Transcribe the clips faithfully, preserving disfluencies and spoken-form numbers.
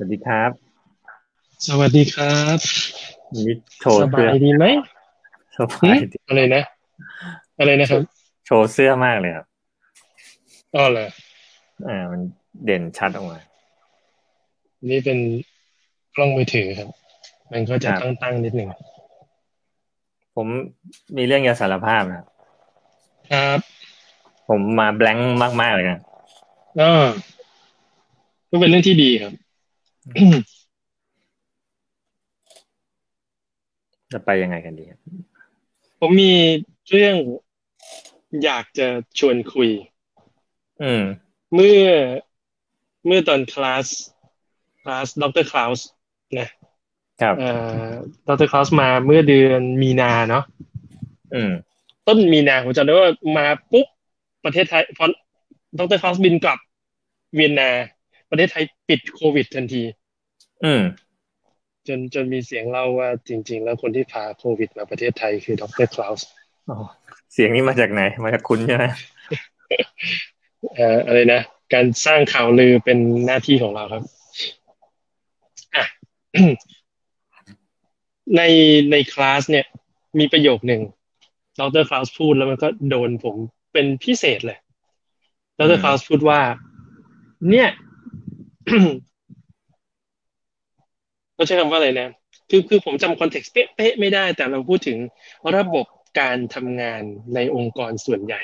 สวัสดีครับสวัสดีครับนี่โชว์เสื้อสบายดีไหมสบายดีอะไรนะอะไรนะครับโชว์เสื้อมากเลยครับอ๋อเหรออ่ามันเด่นชัดออกมานี่เป็นกล้องมือถือครับมันก็จะตั้งๆนิดหนึ่งผมมีเรื่องจะสารภาพนะครับครับผมมาแบล็งค์มากๆเลยนะเออก็เป็นเรื่องที่ดีครับจะไปยังไงกันดีครับผมมีเรื่องอยากจะชวนคุยอืมเมื่อเมื่อตอนคลาสคลาสดร.คลาสนะครับเอ่อดร.คลาสมาเมื่อเดือนมีนาเนาะอืมต้นมีนาผมจำได้ว่ามาปุ๊บประเทศไทยพอดร.คลาสบินกลับเวียนนาประเทศไทยปิดโควิดทันทีอืมจนจนมีเสียงเล่าว่าจริงๆแล้วคนที่พาโควิดมาประเทศไทยคือดร.คลาสอ๋อเสียงนี้มาจากไหนมาจากคุณใช่ไหมเอ่ออะไรนะการสร้างข่าวลือเป็นหน้าที่ของเราครับอ่ะ ในในคลาสเนี่ยมีประโยคหนึ่งดร.คลาสพูดแล้วมันก็โดนผมเป็นพิเศษเลยดร.คลาสพูดว่าเนี่ย เราใช้คำว่าอะไรนะคือคือผมจำคอนเท็กซ์เป๊ะๆไม่ได้แต่เราพูดถึงระบบการทำงานในองค์กรส่วนใหญ่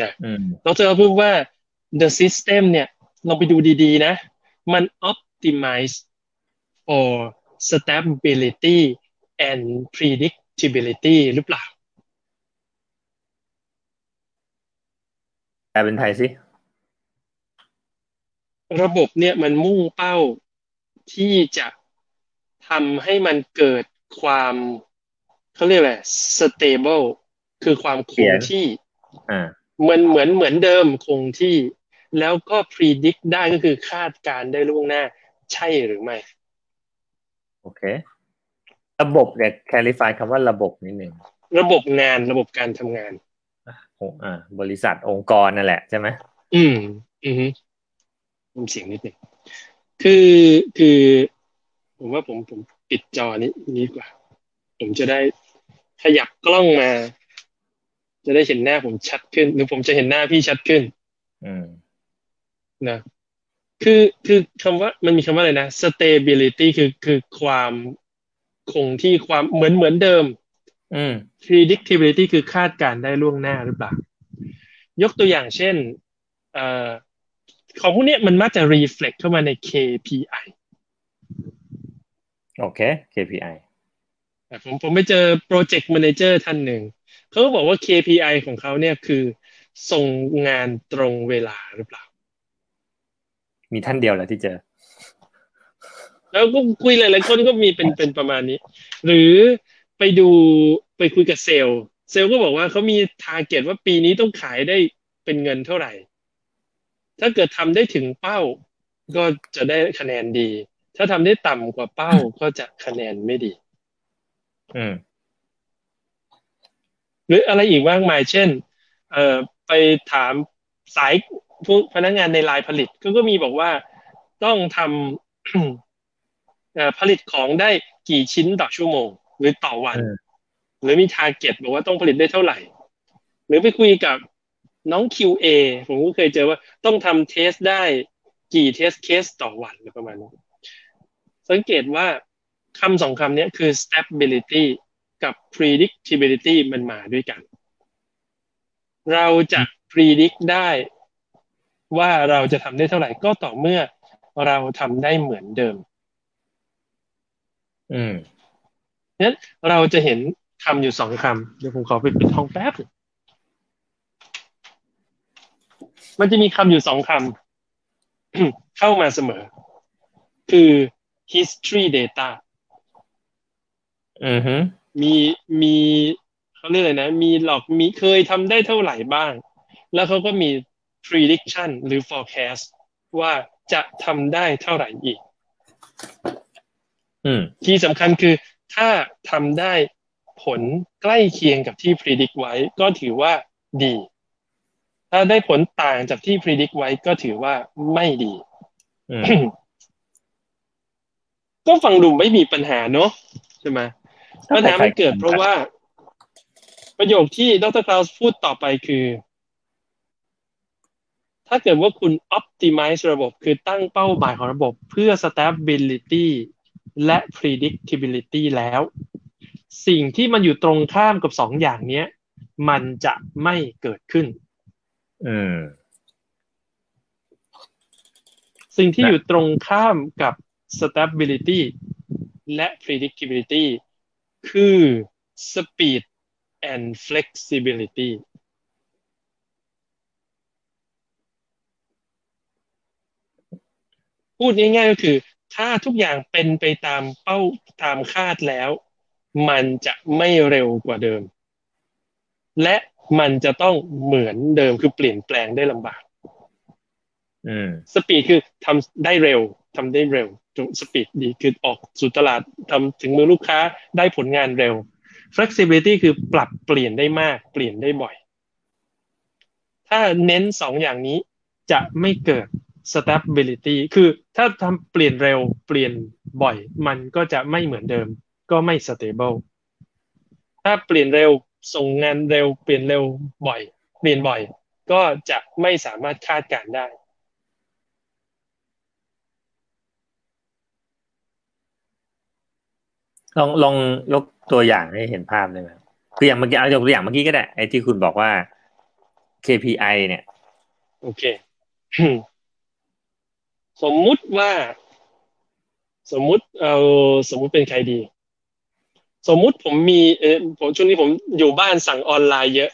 นะเราจะพูดว่า the system เนี่ยลองไปดูดีๆนะมัน optimize for stability and predictability หรือเปล่าแปลเป็นไทยสิระบบเนี่ยมันมุ่งเป้าที่จะทำให้มันเกิดความเขาเรียกอะไร stable คือความคงที่มันเหมือนเหมือนเดิมคงที่แล้วก็ predict ได้ก็คือคาดการณ์ได้ล่วงหน้าใช่หรือไม่โอเคระบบเนี่ย clarify คำว่าระบบนิดนึงระบบงานระบบการทำงานอ่าบริษัทองค์กรนั่นแหละใช่ไหมอืมอืมผมเสียงนิดนึงคือคือผมว่าผมผมปิดจอนี้นี้กว่าผมจะได้ขยับกล้องมาจะได้เห็นหน้าผมชัดขึ้นหรือผมจะเห็นหน้าพี่ชัดขึ้นอืมนะคือคือคำว่ามันมีคำว่าอะไรนะ stability คือคือความคงที่ความเหมือนเหมือนเดิมอืม predictability คือคาดการณ์ได้ล่วงหน้าหรือเปล่ายกตัวอย่างเช่นเอ่อของพวกนี้มันมักจะ reflect เข้ามาใน เค พี ไอ โอเค เค พี ไอ ผมผมไปเจอ project manager ท่านหนึ่งเขาก็บอกว่า เค พี ไอ ของเขาเนี่ยคือส่งงานตรงเวลาหรือเปล่ามีท่านเดียวแหละที่เจอแล้วก็คุยหลายๆคนก็มีเป็นเป็นประมาณนี้หรือไปดูไปคุยกับเซลล์เซลล์ก็บอกว่าเขามี target ว่าปีนี้ต้องขายได้เป็นเงินเท่าไหร่ถ้าเกิดทำได้ถึงเป้าก็จะได้คะแนนดีถ้าทำได้ต่ำกว่าเป้าก็จะคะแนนไม่ดีอืมหรืออะไรอีกมากมายเช่นเอ่อไปถามสายพวกพนักงานในลายผลิตก็ก็มีบอกว่าต้องทำ เอ่อผลิตของได้กี่ชิ้นต่อชั่วโมงหรือต่อวันหรือมีทาร์เก็ตบอกว่าต้องผลิตได้เท่าไหร่หรือไปคุยกับน้อง คิว เอ ผมก็เคยเจอว่าต้องทำเทสได้กี่เทสเคสต่อวันหรือประมาณนี้สังเกตว่าคำสองคำนี้คือ stability กับ predictability มันมาด้วยกันเราจะ predict ได้ว่าเราจะทำได้เท่าไหร่ก็ต่อเมื่อเราทำได้เหมือนเดิมอืมงั้นเราจะเห็นคำอยู่สองคำเดี๋ยวผมขอไปปิดห้องแป๊บมันจะมีคำอยู่สองคำ เข้ามาเสมอคือ history data อือฮึมีมีเขาเรียกอะไรนะมีหลอกมีเคยทำได้เท่าไหร่บ้างแล้วเขาก็มี prediction หรือ forecast ว่าจะทำได้เท่าไหร่อีกอืมที่สำคัญคือถ้าทำได้ผลใกล้เคียงกับที่ predict ไว้ก็ถือว่าดีถ้าได้ผลต่างจากที่ predict ไว้ก็ถือว่าไม่ดี ก็ฟังดูไม่มีปัญหาเนาะใช่ไหมปัญหามันเกิดเพราะว่าประโยคที่ดร.คลาวส์พูดต่อไปคือถ้าเกิดว่าคุณ optimize ระบบคือตั้งเป้าหมายของระบบเพื่อ stability และ predictability แล้วสิ่งที่มันอยู่ตรงข้ามกับสองอย่างนี้มันจะไม่เกิดขึ้นอืมสิ่งที่อยู่ตรงข้ามกับ stability และ predictability คือ speed and flexibilityพูดง่ายๆก็คือถ้าทุกอย่างเป็นไปตามเป้าตามคาดแล้วมันจะไม่เร็วกว่าเดิมและมันจะต้องเหมือนเดิมคือเปลี่ยนแปลงได้ลำบากอืมสปีดคือทำได้เร็วทำได้เร็วสปีดดีคือออกสู่ตลาดทำถึงมือลูกค้าได้ผลงานเร็ว flexibility คือปรับเปลี่ยนได้มากเปลี่ยนได้บ่อยถ้าเน้นสองอย่างนี้จะไม่เกิดstability คือถ้าทำเปลี่ยนเร็วเปลี่ยนบ่อยมันก็จะไม่เหมือนเดิมก็ไม่ stable ถ้าเปลี่ยนเร็วส่งงานเร็วเปลี่ยนเร็วบ่อยเปลี่ยนบ่อยก็จะไม่สามารถคาดการณ์ได้ลองลองยกตัวอย่างให้เห็นภาพได้ไหมคืออย่างเมื่อกี้เอายกตัวอย่างเมื่อกี้ก็ได้ไอ้ที่คุณบอกว่า เค พี ไอ เนี่ยโอเค สมมุติว่าสมมุติเอ่อสมมุติเป็นใครดีสมมุติผมมีเอ่อผมช่วงนี้ผมอยู่บ้านสั่งออนไลน์เยอะ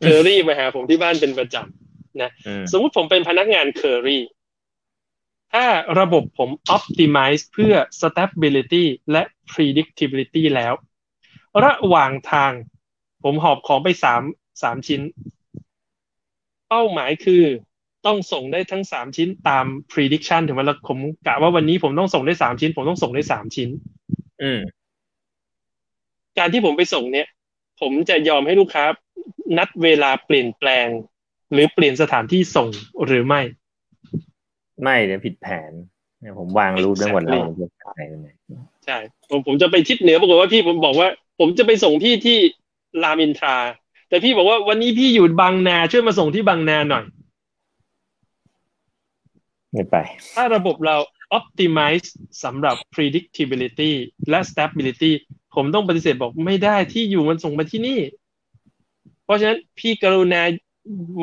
เคอรี่มาหาผมที่บ้านเป็นประจำนะสมมุติผมเป็นพนักงานเคอรี่ถ้าระบบผม optimize เพื่อ stability และ predictability แล้วระหว่างทางผมหอบของไป3 3ชิ้นเป้าหมายคือต้องส่งได้ทั้งสามชิ้นตาม prediction ถึงว่าผมกะว่าวันนี้ผมต้องส่งได้สามชิ้นผมต้องส่งได้สามชิ้นอืมการที่ผมไปส่งเนี่ยผมจะยอมให้ลูกค้านัดเวลาเปลี่ยนแปลงหรือเปลี่ยนสถานที่ส่งหรือไม่ไม่เนี่ยผิดแผนเนี่ยผมวางรูทได้หมดแล้วใช่ผมผมจะไปทิศเหนือปรากฏว่าพี่ผมบอกว่าผมจะไปส่งที่ที่รามอินทราแต่พี่บอกว่าวันนี้พี่อยู่บางนาช่วยมาส่งที่บางนาหน่อยไปถ้าระบบเรา optimize สำหรับ predictability และ stability ผมต้องปฏิเสธบอกไม่ได้ที่อยู่มันส่งมาที่นี่เพราะฉะนั้นพี่กรุณา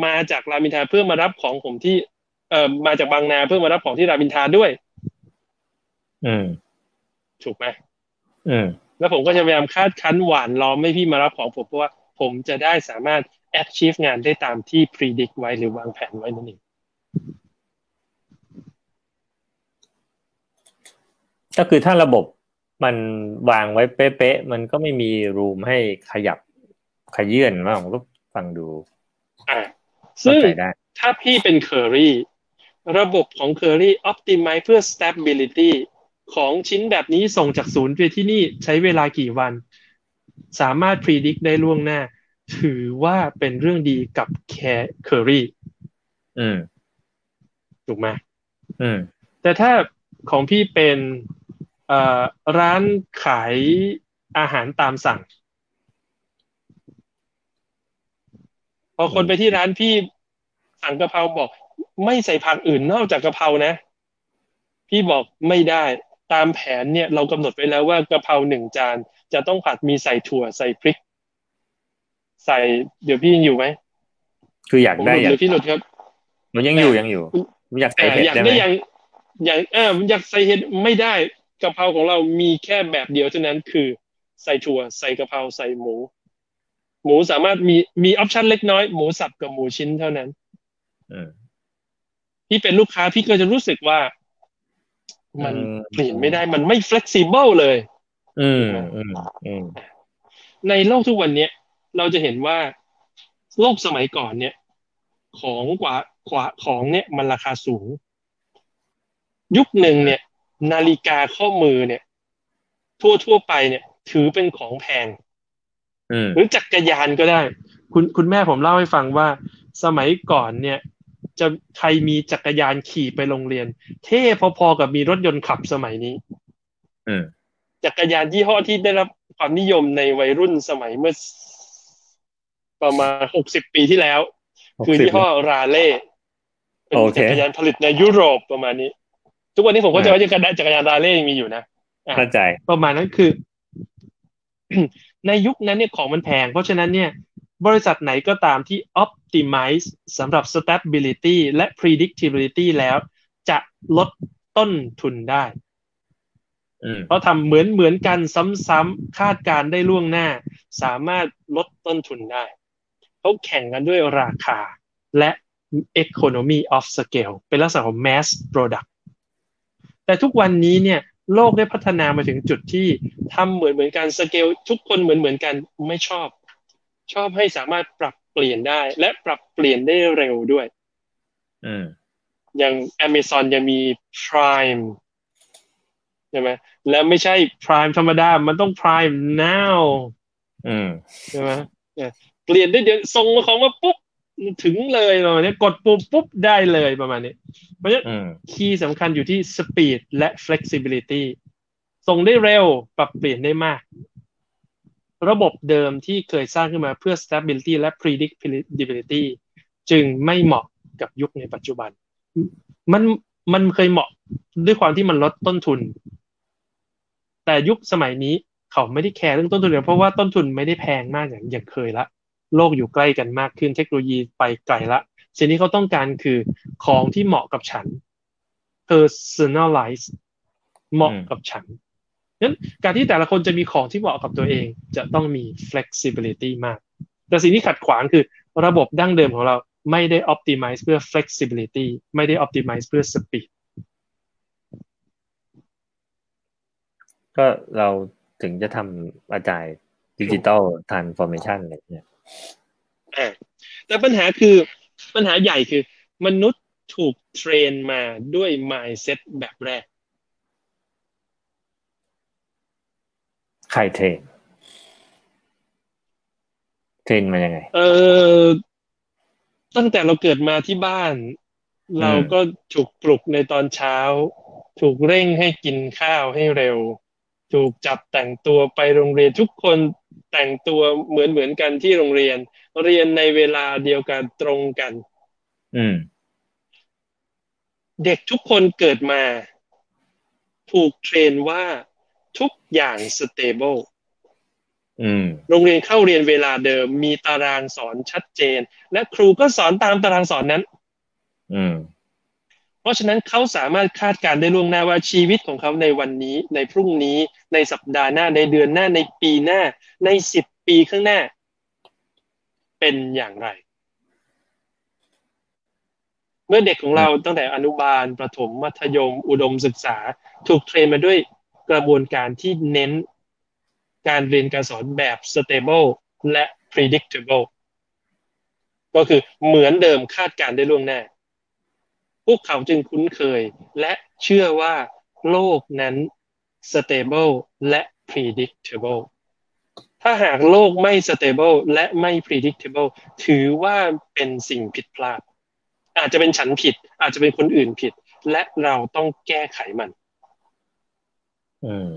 มาจากรามอินทราเพื่อมารับของผมที่เอ่อมาจากบางนาเพื่อมารับของที่รามอินทราด้วยอืมถูกไหมอืมแล้วผมก็จะพยายามคาดคั้นหวานล้อมให้พี่มารับของผมเพราะว่าผมจะได้สามารถ achieve งานได้ตามที่ predict ไว้หรือวางแผนไว้นั่นเองก็คือถ้าระบบมันวางไว้เป๊ะๆมันก็ไม่มีรูมให้ขยับขยื่นว่าผมก็ฟังดูอ่าซึ่งถ้าพี่เป็นเคอรี่ระบบของเคอรี่ optimize เพื่อ stability ของชิ้นแบบนี้ส่งจากศูนย์ไปที่นี่ใช้เวลากี่วันสามารถ predict ได้ล่วงหน้าถือว่าเป็นเรื่องดีกับเคอรี่อืมถูกไหมอืมแต่ถ้าของพี่เป็นร้านขายอาหารตามสั่งพอคนไปที่ร้านพี่สั่งกะเพราบอกไม่ใส่ผักอื่นนอกจากกะเพรานะพี่บอกไม่ได้ตามแผนเนี่ยเรากำหนดไว้แล้วว่ากะเพราหนึ่งจานจะต้องผัดมีใส่ถั่วใส่พริกใส่เดี๋ยวพี่ยังอยู่ไหมคืออยากได้อยากพี่หลุดครับมันยังอยู่ยังอยู่อยากใส่เผ็ดได้ไหมอย่างเอออยากใส่เห็ดไม่ได้กะเพราของเรามีแค่แบบเดียวเท่านั้นคือใส่ถั่วใส่กะเพราใส่หมูหมูสามารถมีมีออปชั่นเล็กน้อยหมูสับกับหมูชิ้นเท่านั้นเออที่เป็นลูกค้าพี่ก็จะรู้สึกว่ามันเปลี่ยนไม่ได้มันไม่ flexible เลยอืมอืมอืมในโลกทุกวันนี้เราจะเห็นว่าโลกสมัยก่อนเนี่ยของกว่าของเนี่ยมันราคาสูงยุคหนึ่งเนี่ยนาฬิกาข้อมือเนี่ยทั่วทั่วไปเนี่ยถือเป็นของแพงหรือจักรยานก็ได้คุณคุณแม่ผมเล่าให้ฟังว่าสมัยก่อนเนี่ยจะใครมีจักรยานขี่ไปโรงเรียนเท่พอๆกับมีรถยนต์ขับสมัยนี้ จักรยานยี่ห้อที่ได้รับความนิยมในวัยรุ่นสมัยเมื่อประมาณหกสิบปีที่แล้วคือยี่ห้อราเล่เป็นจักรยานผลิตในยุโรปประมาณนี้ทุกวันนี้ผมก็จะว่าจักรยานราเล่ยังมีอยู่นะเข้าใจประมาณนั้นคือ ในยุคนั้นเนี่ยของมันแพงเพราะฉะนั้นเนี่ยบริษัทไหนก็ตามที่ optimize สำหรับ stability และ predictability แล้วจะลดต้นทุนได้เพราะทำเหมือนเหมือนกันซ้ำๆคาดการได้ล่วงหน้าสามารถลดต้นทุนได้เขาแข่งกันด้วยราคาและ economy of scale เป็นลักษณะของ mass product แต่ทุกวันนี้เนี่ยโลกได้พัฒนามาถึงจุดที่ทำเหมือนเหมือนกัน scale ทุกคนเหมือนเหมือนกันไม่ชอบชอบให้สามารถปรับเปลี่ยนได้และปรับเปลี่ยนได้เร็วด้วยอย่าง Amazon ยังมี Prime ใช่ไหมและไม่ใช่ Prime ธรรมดามันต้อง Prime now ใช่ไหมเปลี่ยนได้เดี๋ยวส่งของมาปุ๊บถึงเลยประมาณนี้กดปุ๊บปุ๊บได้เลยประมาณนี้เพราะฉะนั้นคีย์สำคัญอยู่ที่ speed และ flexibility ส่งได้เร็วปรับเปลี่ยนได้มากระบบเดิมที่เคยสร้างขึ้นมาเพื่อ stability และ predictability จึงไม่เหมาะกับยุคในปัจจุบันมันมันเคยเหมาะด้วยความที่มันลดต้นทุนแต่ยุคสมัยนี้เขาไม่ได้แคร์เรื่องต้นทุนเลยเพราะว่าต้นทุนไม่ได้แพงมากอย่างอย่างเคยละโลกอยู่ใกล้กันมากขึ้นเทคโนโลยีไปไกลละสิ่งที่เขาต้องการคือของที่เหมาะกับฉัน personalize เหมาะกับฉันงั้นการที่แต่ละคนจะมีของที่เหมาะกับตัวเองจะต้องมี flexibility มากแต่สิ่งที่ขัดขวางคือระบบดั้งเดิมของเราไม่ได้ optimize เพื่อ flexibility ไม่ได้ optimize เพื่อ speed ก็เราถึงจะทำอาจาย digital transformation อะไรเนี่ยแต่ปัญหาคือปัญหาใหญ่คือมนุษย์ถูกเทรนมาด้วย mindset แบบแรกใครเทรนเทรนมายังไงเออตั้งแต่เราเกิดมาที่บ้านเราก็ถูกปลุกในตอนเช้าถูกเร่งให้กินข้าวให้เร็วถูกจับแต่งตัวไปโรงเรียนทุกคนแต่งตัวเหมือนเหมือนกันที่โรงเรียนเรียนในเวลาเดียวกันตรงกันเด็กทุกคนเกิดมาถูกเทรนว่าทุกอย่าง stable โรงเรียนเข้าเรียนเวลาเดิมมีตารางสอนชัดเจนและครูก็สอนตามตารางสอนนั้นเพราะฉะนั้นเขาสามารถคาดการณ์ได้ล่วงหน้าว่าชีวิตของเขาในวันนี้ในพรุ่งนี้ในสัปดาห์หน้าในเดือนหน้าในปีหน้าในสิบปีข้างหน้าเป็นอย่างไรเมื่อเด็กของเราตั้งแต่อนุบาลประถมมัธยมอุดมศึกษาถูกเทรนมาด้วยกระบวนการที่เน้นการเรียนการสอนแบบ stable และ predictable ก็คือเหมือนเดิมคาดการณ์ได้ล่วงหน้าพวกเขาจึงคุ้นเคยและเชื่อว่าโลกนั้น stable และ predictable ถ้าหากโลกไม่ stable และไม่ predictable ถือว่าเป็นสิ่งผิดพลาดอาจจะเป็นฉันผิดอาจจะเป็นคนอื่นผิดและเราต้องแก้ไขมันอืม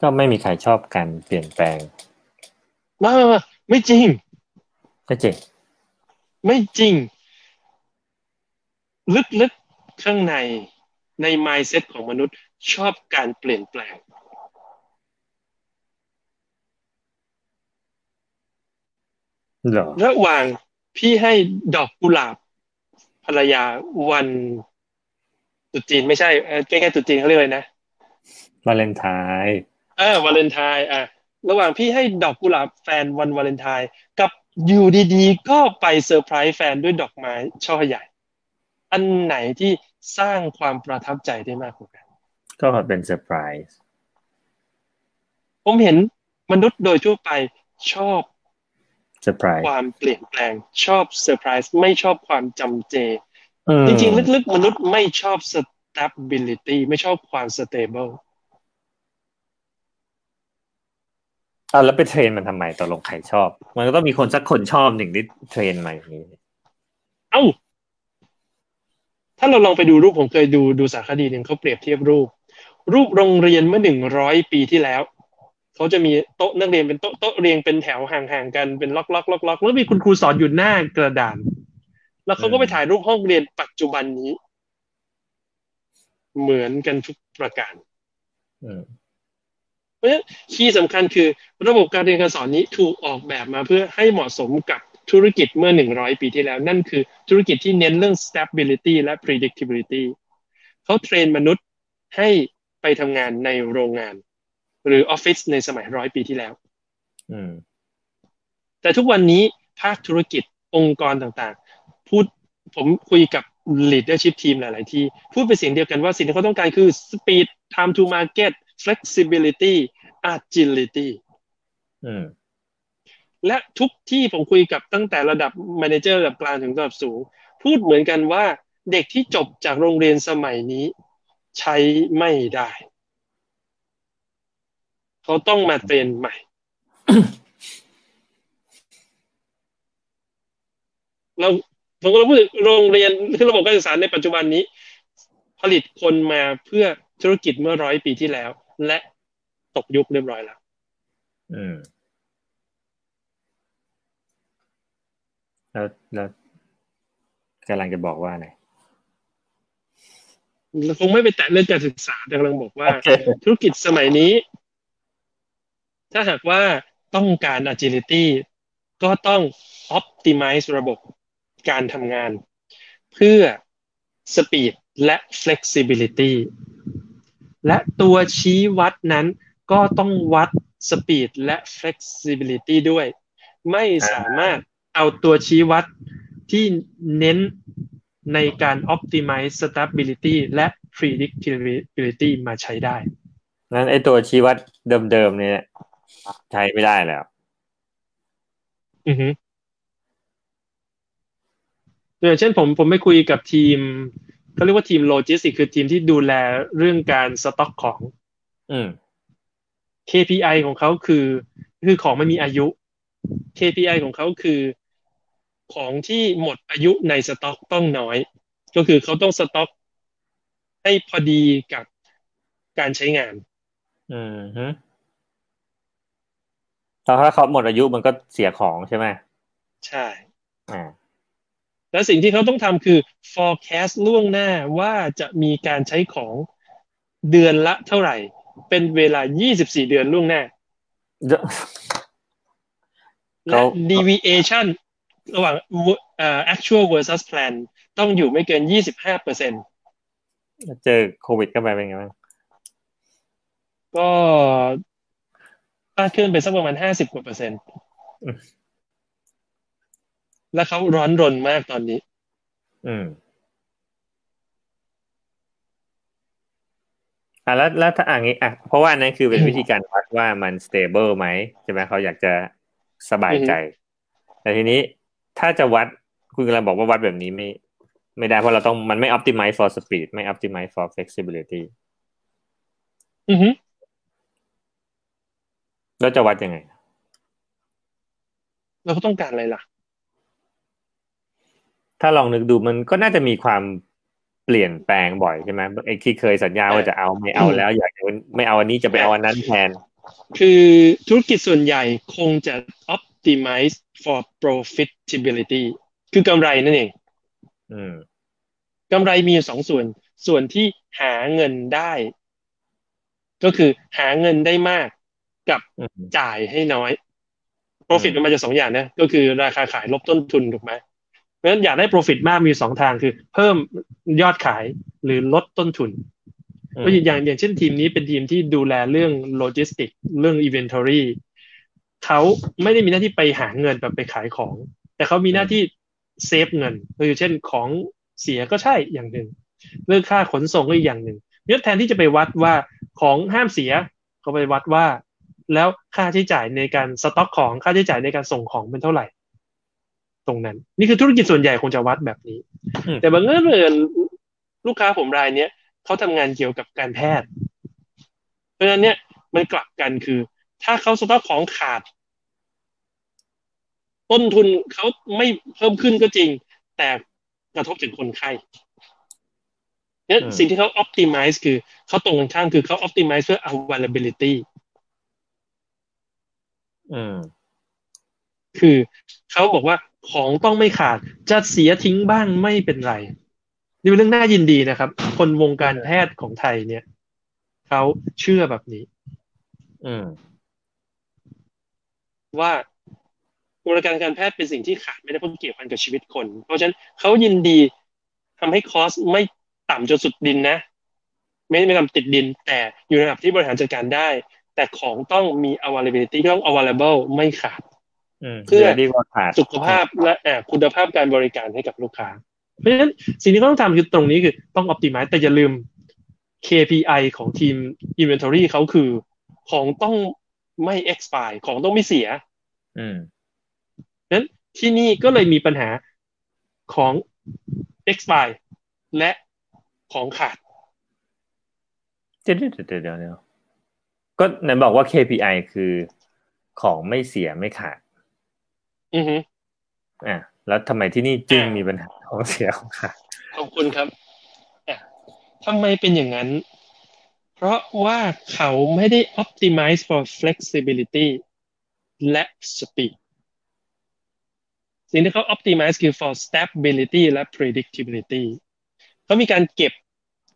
ก็ไม่มีใครชอบการเปลี่ยนแปลงไม่ไม่จริงไม่จริงไม่จริงลึกๆข้างในใน mindset ของมนุษย์ชอบการเปลี่ยนแปลงเหรอระหว่างพี่ให้ดอกกุหลาบภรรยาวันตุจีนไม่ใช่แก้แก้ตุจีนเขาเรียกอะไรนะวาเลนไทน์เออวาเลนไทน์อ่ะระหว่างพี่ให้ดอกกุหลาบแฟนวันวาเลนไทน์กับอยู่ดีๆก็ไปเซอร์ไพรส์แฟนด้วยดอกไม้ช่อใหญ่อันไหนที่สร้างความประทับใจได้มากกว่ากันก็เป็นเซอร์ไพรส์ผมเห็นมนุษย์โดยทั่วไปชอบเซอร์ไพรส์ความเปลี่ยนแปลงชอบเซอร์ไพรส์ไม่ชอบความจำเจจริงๆลึกๆมนุษย์ไม่ชอบ stability ไม่ชอบความ stable อ่ะแล้วไปเทรนมันทำไมตกลงใครชอบมันก็ต้องมีคนสักคนชอบหนึ่งที่เทรนมาอย่างนี้เอ้า ถ้าเราลองไปดูรูปผมเคยดูดูสารคดีหนึ่งเขาเปรียบเทียบรูปรูปโรงเรียนเมื่อหนึ่งร้อยปีที่แล้วเขาจะมีโต๊ะนักเรียนเป็นโต๊ะโต๊ะเรียงเป็นแถวห่างๆกันเป็นล็อกล็อกล็อกล็อกแล้วมีคุณครูสอนอยู่หน้ากระดานแล้วเขาก็ไปถ่ายรูปห้องเรียนปัจจุบันนี้เหมือนกันทุกประการเพราะฉะนั้นคีย์สำคัญคือระบบการเรียนการสอนนี้ถูกออกแบบมาเพื่อให้เหมาะสมกับธุรกิจเมื่อหนึ่งร้อยปีที่แล้วนั่นคือธุรกิจที่เน้นเรื่อง stability และ predictability เขาเทรนมนุษย์ให้ไปทำงานในโรงงานหรือออฟฟิศในสมัยร้อยปีที่แล้วแต่ทุกวันนี้ภาคธุรกิจองค์กรต่างๆพูดผมคุยกับ leadership team หลายๆที่พูดเป็นเสียงเดียวกันว่าสิ่งที่เขาต้องการคือ speed time to market flexibility agility และทุกที่ผมคุยกับตั้งแต่ระดับ manager ระดับกลางถึงระดับสูงพูดเหมือนกันว่าเด็กที่จบจากโรงเรียนสมัยนี้ใช้ไม่ได้เขาต้องมาเทรนใหม่ เราผมก็พูดโรงเรียนระบบการศึกษาในปัจจุบันนี้ผลิตคนมาเพื่อธุรกิจเมื่อร้อยปีที่แล้วและตกยุคเรียบร้อยแล้วอืมแล้วแล้วกำลังจะบอกว่าอะไรเราคงไม่ไปแตะเรื่องการศึกษาแต่กำลังบอกว่า okay. ธุรกิจสมัยนี้ถ้าหากว่าต้องการ agility ก็ต้อง optimize ระบบการทำงานเพื่อ speed และ flexibility และตัวชี้วัดนั้นก็ต้องวัด speed และ flexibility ด้วยไม่สามารถเอาตัวชี้วัดที่เน้นในการ optimize stability และ predictability มาใช้ได้นั้นไอ้ตัวชี้วัดเดิมๆเนี่ยใช้ไม่ได้แล้วอือฮึอย่างเช่นผมผมไปคุยกับทีมเขาเรียกว่าทีมโลจิสติกคือทีมที่ดูแลเรื่องการสต็อกของอืม เค พี ไอ ของเขาคือคือของไม่มีอายุ เค พี ไอ ของเขาคือของที่หมดอายุในสต็อกต้องน้อยก็คือเขาต้องสต็อกให้พอดีกับการใช้งานอือฮึแต่ถ้าเขาหมดอายุมันก็เสียของใช่ไหมใช่อ่าและสิ่งที่เขาต้องทำคือ forecast ล่วงหน้าว่าจะมีการใช้ของเดือนละเท่าไหร่เป็นเวลายี่สิบสี่เดือนล่วงหน้า และ deviation ระหว่าง uh, actual versus plan ต้องอยู่ไม่เกิน ยี่สิบห้าเปอร์เซ็นต์ เจอโควิดเข้าไปเป็นไงบ้างก็ขึ้นไปสักประมาณ ห้าสิบ กว่าเปอร์เซ็นต์และเขาร้อนรนมากตอนนี้อืมอ่ะแล้วแล้วถ้าอย่างงี้อ่ะเพราะว่าอันนั้นคือเป็นวิธีการวัดว่ามัน stable ไหมใช่ไหมเขาอยากจะสบายใจแต่ทีนี้ถ้าจะวัดคุณกำลังบอกว่าวัดแบบนี้ไม่ไม่ได้เพราะเราต้องมันไม่ optimize for speed ไม่ optimize for flexibility อือฮึแล้วจะวัดยังไงแล้วเขาต้องการอะไรล่ะถ้าลองนึกดูมันก็น่าจะมีความเปลี่ยนแปลงบ่อยใช่ไหมไอ้ที่เคยสัญญาว่าจะเอาไม่เอาแล้วอยากจะไม่เอาอันนี้จะไปเอาอันนั้นแทนคือธุรกิจส่วนใหญ่คงจะ optimize for profitability คือกำไรนั่นเองอืมกำไรมีสองส่วนส่วนที่หาเงินได้ก็คือหาเงินได้มากกับจ่ายให้น้อย profit มันมาจากสองอย่างนะก็คือราคาขายลบต้นทุนถูกไหมเพราะฉะนั้นอยากได้ profit มากมีสองทางคือเพิ่มยอดขายหรือลดต้นทุนก็อย่างอย่างเช่นทีมนี้เป็นทีมที่ดูแลเรื่องโลจิสติกเรื่อง inventory เขาไม่ได้มีหน้าที่ไปหาเงินแบบไปขายของแต่เขามีหน้าที่เซฟเงินก็อย่างเช่นของเสียก็ใช่อย่างหนึ่งเรื่องค่าขนส่งก็อีกอย่างหนึ่งเนี่ยแทนที่จะไปวัดว่าของห้ามเสียเขาไปวัดว่าแล้วค่าใช้จ่ายในการสต็อกของค่าใช้จ่ายในการส่งของเป็นเท่าไหร่ตรงนั้นนี่คือธุรกิจส่วนใหญ่คงจะวัดแบบนี้แต่บางเงื่อนเวลลูกค้าผมรายเนี้ยเขาทำงานเกี่ยวกับการแพทย์เพราะฉะนั้นเนี่ยมันกลับกันคือถ้าเขาสต็อกของขาดต้นทุนเขาไม่เพิ่มขึ้นก็จริงแต่กระทบถึงคนไข้ งั้นสิ่งที่เขา optimize คือเขาตรงกันข้ามคือเขา optimize เพื่อ availability อืมคือเขาบอกว่าของต้องไม่ขาดจะเสียทิ้งบ้างไม่เป็นไรนี่เป็นเรื่องน่ายินดีนะครับคนวงการแพทย์ของไทยเนี่ยเขาเชื่อแบบนี้อืมว่าบริการการแพทย์เป็นสิ่งที่ขาดไม่ได้เพราะเกี่ยวพันกับชีวิตคนเพราะฉะนั้นเขายินดีทำให้คอสไม่ต่ำจนสุดดินนะไม่ไม่ต่ำติดดินแต่อยู่ในระดับที่บริหารจัดการได้แต่ของต้องมี availability ต้อง available ไม่ขาดเพื่อสุขภาพและคุณภาพการบริการให้กับลูกค้าเพราะฉะนั้นสิ่งที่ต้องทำคือตรงนี้คือต้อง optimize แต่อย่าลืม เค พี ไอ ของทีม inventory เขาคือของต้องไม่ expire ของต้องไม่เสียอืมนั้นที่นี่ก็เลยมีปัญหาของ expire และของขาดเดี๋ยวๆๆเดี๋ยวๆก็ไหนบอกว่า เค พี ไอ คือของไม่เสียไม่ขาดอือฮึอ่ะแล้วทำไมที่นี่จึงมีปัญหาของเสียของขาดขอบคุณครับอ่ะทำไมเป็นอย่างนั้นเพราะว่าเขาไม่ได้ optimize for flexibility และ speed สิ่งที่เขา optimize คือ for stability และ predictability เขามีการเก็บ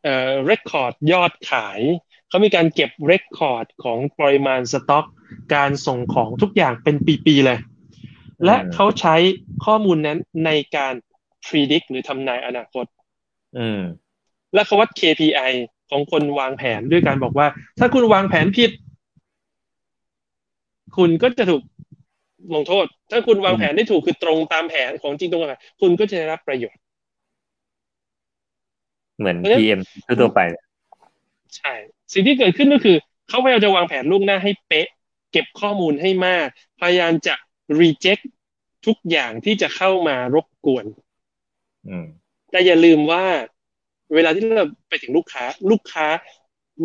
เอ่อ record ยอดขายเขามีการเก็บ record ของปริมาณสต็อกการส่งของทุกอย่างเป็นปีๆเลยและเขาใช้ข้อมูลนั้นในการ predict หรือทำนายอนาคตและเขาวัด เค พี ไอ ของคนวางแผนด้วยการบอกว่าถ้าคุณวางแผนผิดคุณก็จะถูกลงโทษถ้าคุณวางแผนได้ถูกคือตรงตามแผนของจริงตรงกันคุณก็จะได้รับประโยชน์เหมือน พี เอ็ม ทั่วไปใช่สิ่งที่เกิดขึ้นก็คือเขาพยายามจะวางแผนล่วงหน้าให้เป๊ะเก็บข้อมูลให้มากพยายามจะ reject ทุกอย่างที่จะเข้ามารบกวนแต่อย่าลืมว่าเวลาที่เราไปถึงลูกค้าลูกค้า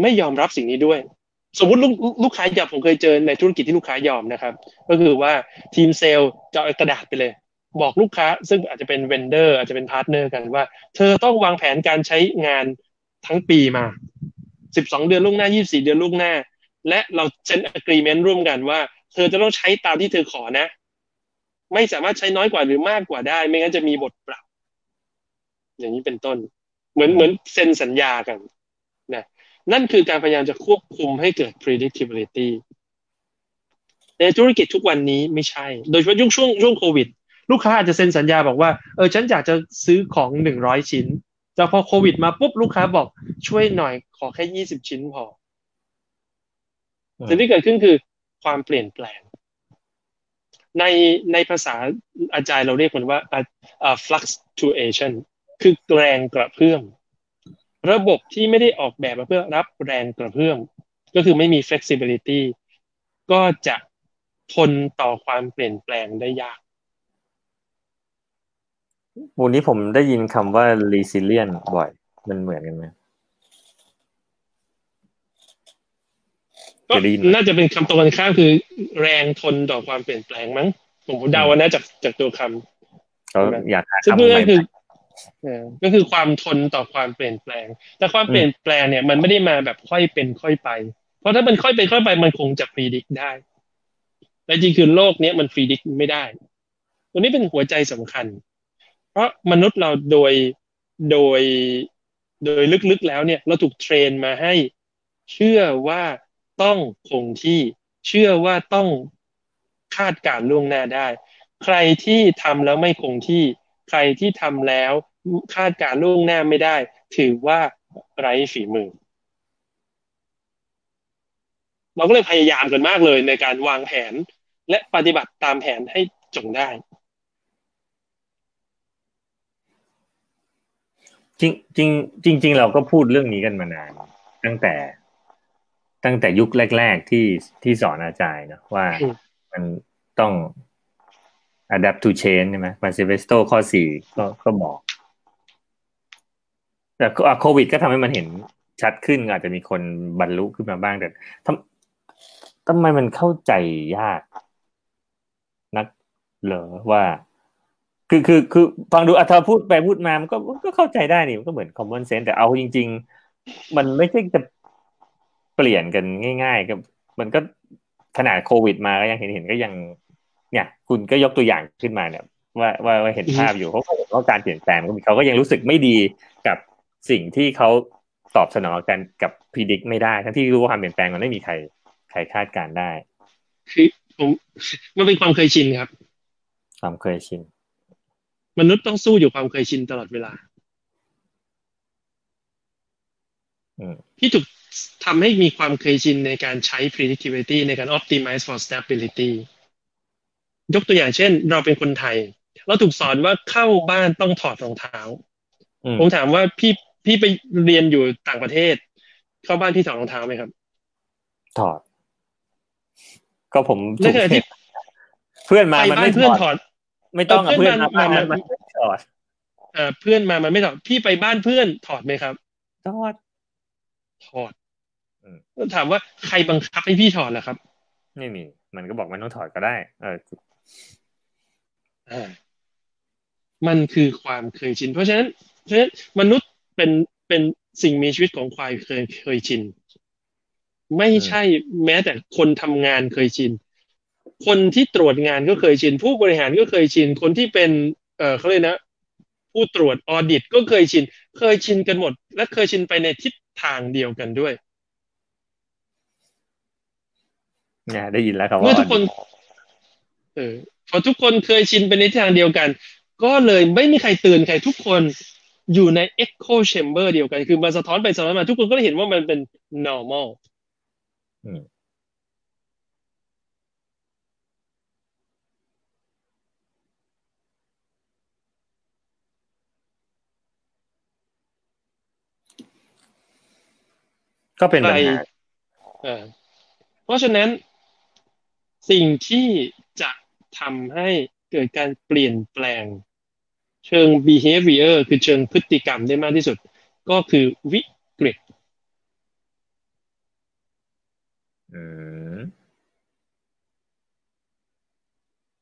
ไม่ยอมรับสิ่งนี้ด้วยสมมุติลูกลูกค้าหยาบผมเคยเจอในธุรกิจที่ลูกค้ายอมนะครับก็คือว่าทีมเซลล์จะเอากระดาษไปเลยบอกลูกค้าซึ่งอาจจะเป็นเวนเดอร์อาจจะเป็นพาร์ทเนอร์กันว่าเธอต้องวางแผนการใช้งานทั้งปีมาสิบสองเดือนล่วงหน้ายี่สิบสี่เดือนล่วงหน้าและเราเซ็น agreement ร่วมกันว่าเธอจะต้องใช้ตามที่เธอขอนะไม่สามารถใช้น้อยกว่าหรือมากกว่าได้ไม่งั้นจะมีบทปรับอย่างนี้เป็นต้นเหมือนเหมือนเซ็นสัญญากันนะนั่นคือการพยายามจะควบคุมให้เกิด predictability ในธุรกิจทุกวันนี้ไม่ใช่โดยเฉพาะยุคช่วงช่วงโควิดลูกค้าอาจจะเซ็นสัญญาบอกว่าเออฉันอยากจะซื้อของหนึ่งร้อยชิ้นแต่พอโควิดมาปุ๊บลูกค้าบอกช่วยหน่อยขอแค่ยี่สิบชิ้นพอสิ่งที่เกิดขึ้นคือความเปลี่ยนแปลงในในภาษาอาจารย์เราเรียกมันว่า uh, fluctuation คือแรงกระเพื่อมระบบที่ไม่ได้ออกแบบมาเพื่อรับแรงกระเพื่อมก็คือไม่มี flexibility ก็จะทนต่อความเปลี่ยนแปลงได้ยากวันนี้ผมได้ยินคำว่า resilient บ่อยมันเหมือนกันไหมก็น่าจะเป็นคำตรงกันข้ามคือแรงทนต่อความเปลี่ยนแปลงมั้งผมเดาว่าน่าจะจากตัวคำก็อยากซึ่งก็คือก็คือความทนต่อความเปลี่ยนแปลงแต่ความเปลี่ยนแปลงเนี่ยมันไม่ได้มาแบบค่อยเป็นค่อยไปเพราะถ้ามันค่อยเป็นค่อยไปมันคงจะ predict ได้แต่จริงคือโลกนี้มัน predict ไม่ได้ตัวนี้เป็นหัวใจสำคัญเพราะมนุษย์เราโดยโดยโดยลึกๆแล้วเนี่ยเราถูกเทรนมาให้เชื่อว่าต้องคงที่เชื่อว่าต้องคาดการณ์ล่วงหน้าได้ใครที่ทำแล้วไม่คงที่ใครที่ทำแล้วคาดการณ์ล่วงหน้าไม่ได้ถือว่าไร้ฝีมือเราก็เลยพยายามกันมากเลยในการวางแผนและปฏิบัติตามแผนให้จงได้จริงจริงจริงจริงเราก็พูดเรื่องนี้กันมานานตั้งแต่ตั้งแต่ยุคแรกๆที่ที่สอนอาจารย์นะว่ามันต้อง adapt to change ใช่ไหมมาซิเวสโตข้อสี่ก็ก็บอกแต่โควิดก็ทำให้มันเห็นชัดขึ้นอาจจะมีคนบรรลุขึ้นมาบ้างแต่ทำทำไมมันเข้าใจยากนักเหรอว่า คือคือคือฟังดูอัธพูดไปพูดมามันก็ก็เข้าใจได้นี่มันก็เหมือน common sense แต่เอาจริงๆมันไม่ใช่จะเปลี่ยนกันง่ายๆก็มันก็ขนาดโควิดมาก็ยังเห็นเห็นก็ยังเนี่ยคุณก็ยกตัวอย่างขึ้นมาเนี่ยว่าว่าว่าเห็นภาพอยู่เขาบอกว่าการเปลี่ยนแปลงเขาก็ยังรู้สึกไม่ดีกับสิ่งที่เขาตอบสนองกันกับพิจิตรไม่ได้ทั้งที่รู้ว่าความเปลี่ยนแปลงมันไม่มีใครใครคาดการได้คือผมมันเป็นความเคยชินครับความเคยชินมนุษย์ต้องสู้อยู่ความเคยชินตลอดเวลาที่ถูกทำให้มีความเคยชินในการใช้ predictability ในการ optimize for stability ยกตัวอย่างเช่นเราเป็นคนไทยเราถูกสอนว่าเข้าบ้านต้องถอดรองเท้าผมถามว่าพี่พี่ไปเรียนอยู่ต่างประเทศเข้าบ้านที่ถอดรองเท้าไหมครับถอดก็ผมเพื่อนมามันไม่ถอดไม่ต้องเพื่อนมามันถอดอ่าเพื่อนมามันไม่ถอดพี่ไปบ้านเพื่อนถอดไหมครับถอดถอดถามว่าใครบังคับให้พี่ถอดล่ะครับไม่มีมันก็บอกมันต้องถอดก็ได้เอออ่ามันคือความเคยชินเพราะฉะนั้นเพราะฉะนั้นมนุษย์เป็นเป็นสิ่งมีชีวิตของความเคยเคยชินไม่ใช่แม้แต่คนทำงานเคยชินคนที่ตรวจงานก็เคยชินผู้บริหารก็เคยชินคนที่เป็นเออเขาเรียกนะผู้ตรวจออดิตก็เคยชินเคยชินกันหมดและเคยชินไปในทิศทางเดียวกันด้วยเนี่ยได้ยินแล้วครับว่าเมื่อทุกคนเออพอทุกคนเคยชินไปในทิศทางเดียวกันก็เลยไม่มีใครตื่นใครทุกคนอยู่ใน echo chamber เดียวกันคือมันสะท้อนไปสะท้อนมาทุกคนก็ได้เห็นว่ามันเป็น normal อืมก็เป็นปัญหาเพราะฉะนั้นสิ่งที่จะทำให้เกิดการเปลี่ยนแปลงเชิง behavior คือเชิงพฤติกรรมได้มากที่สุดก็คือวิกฤต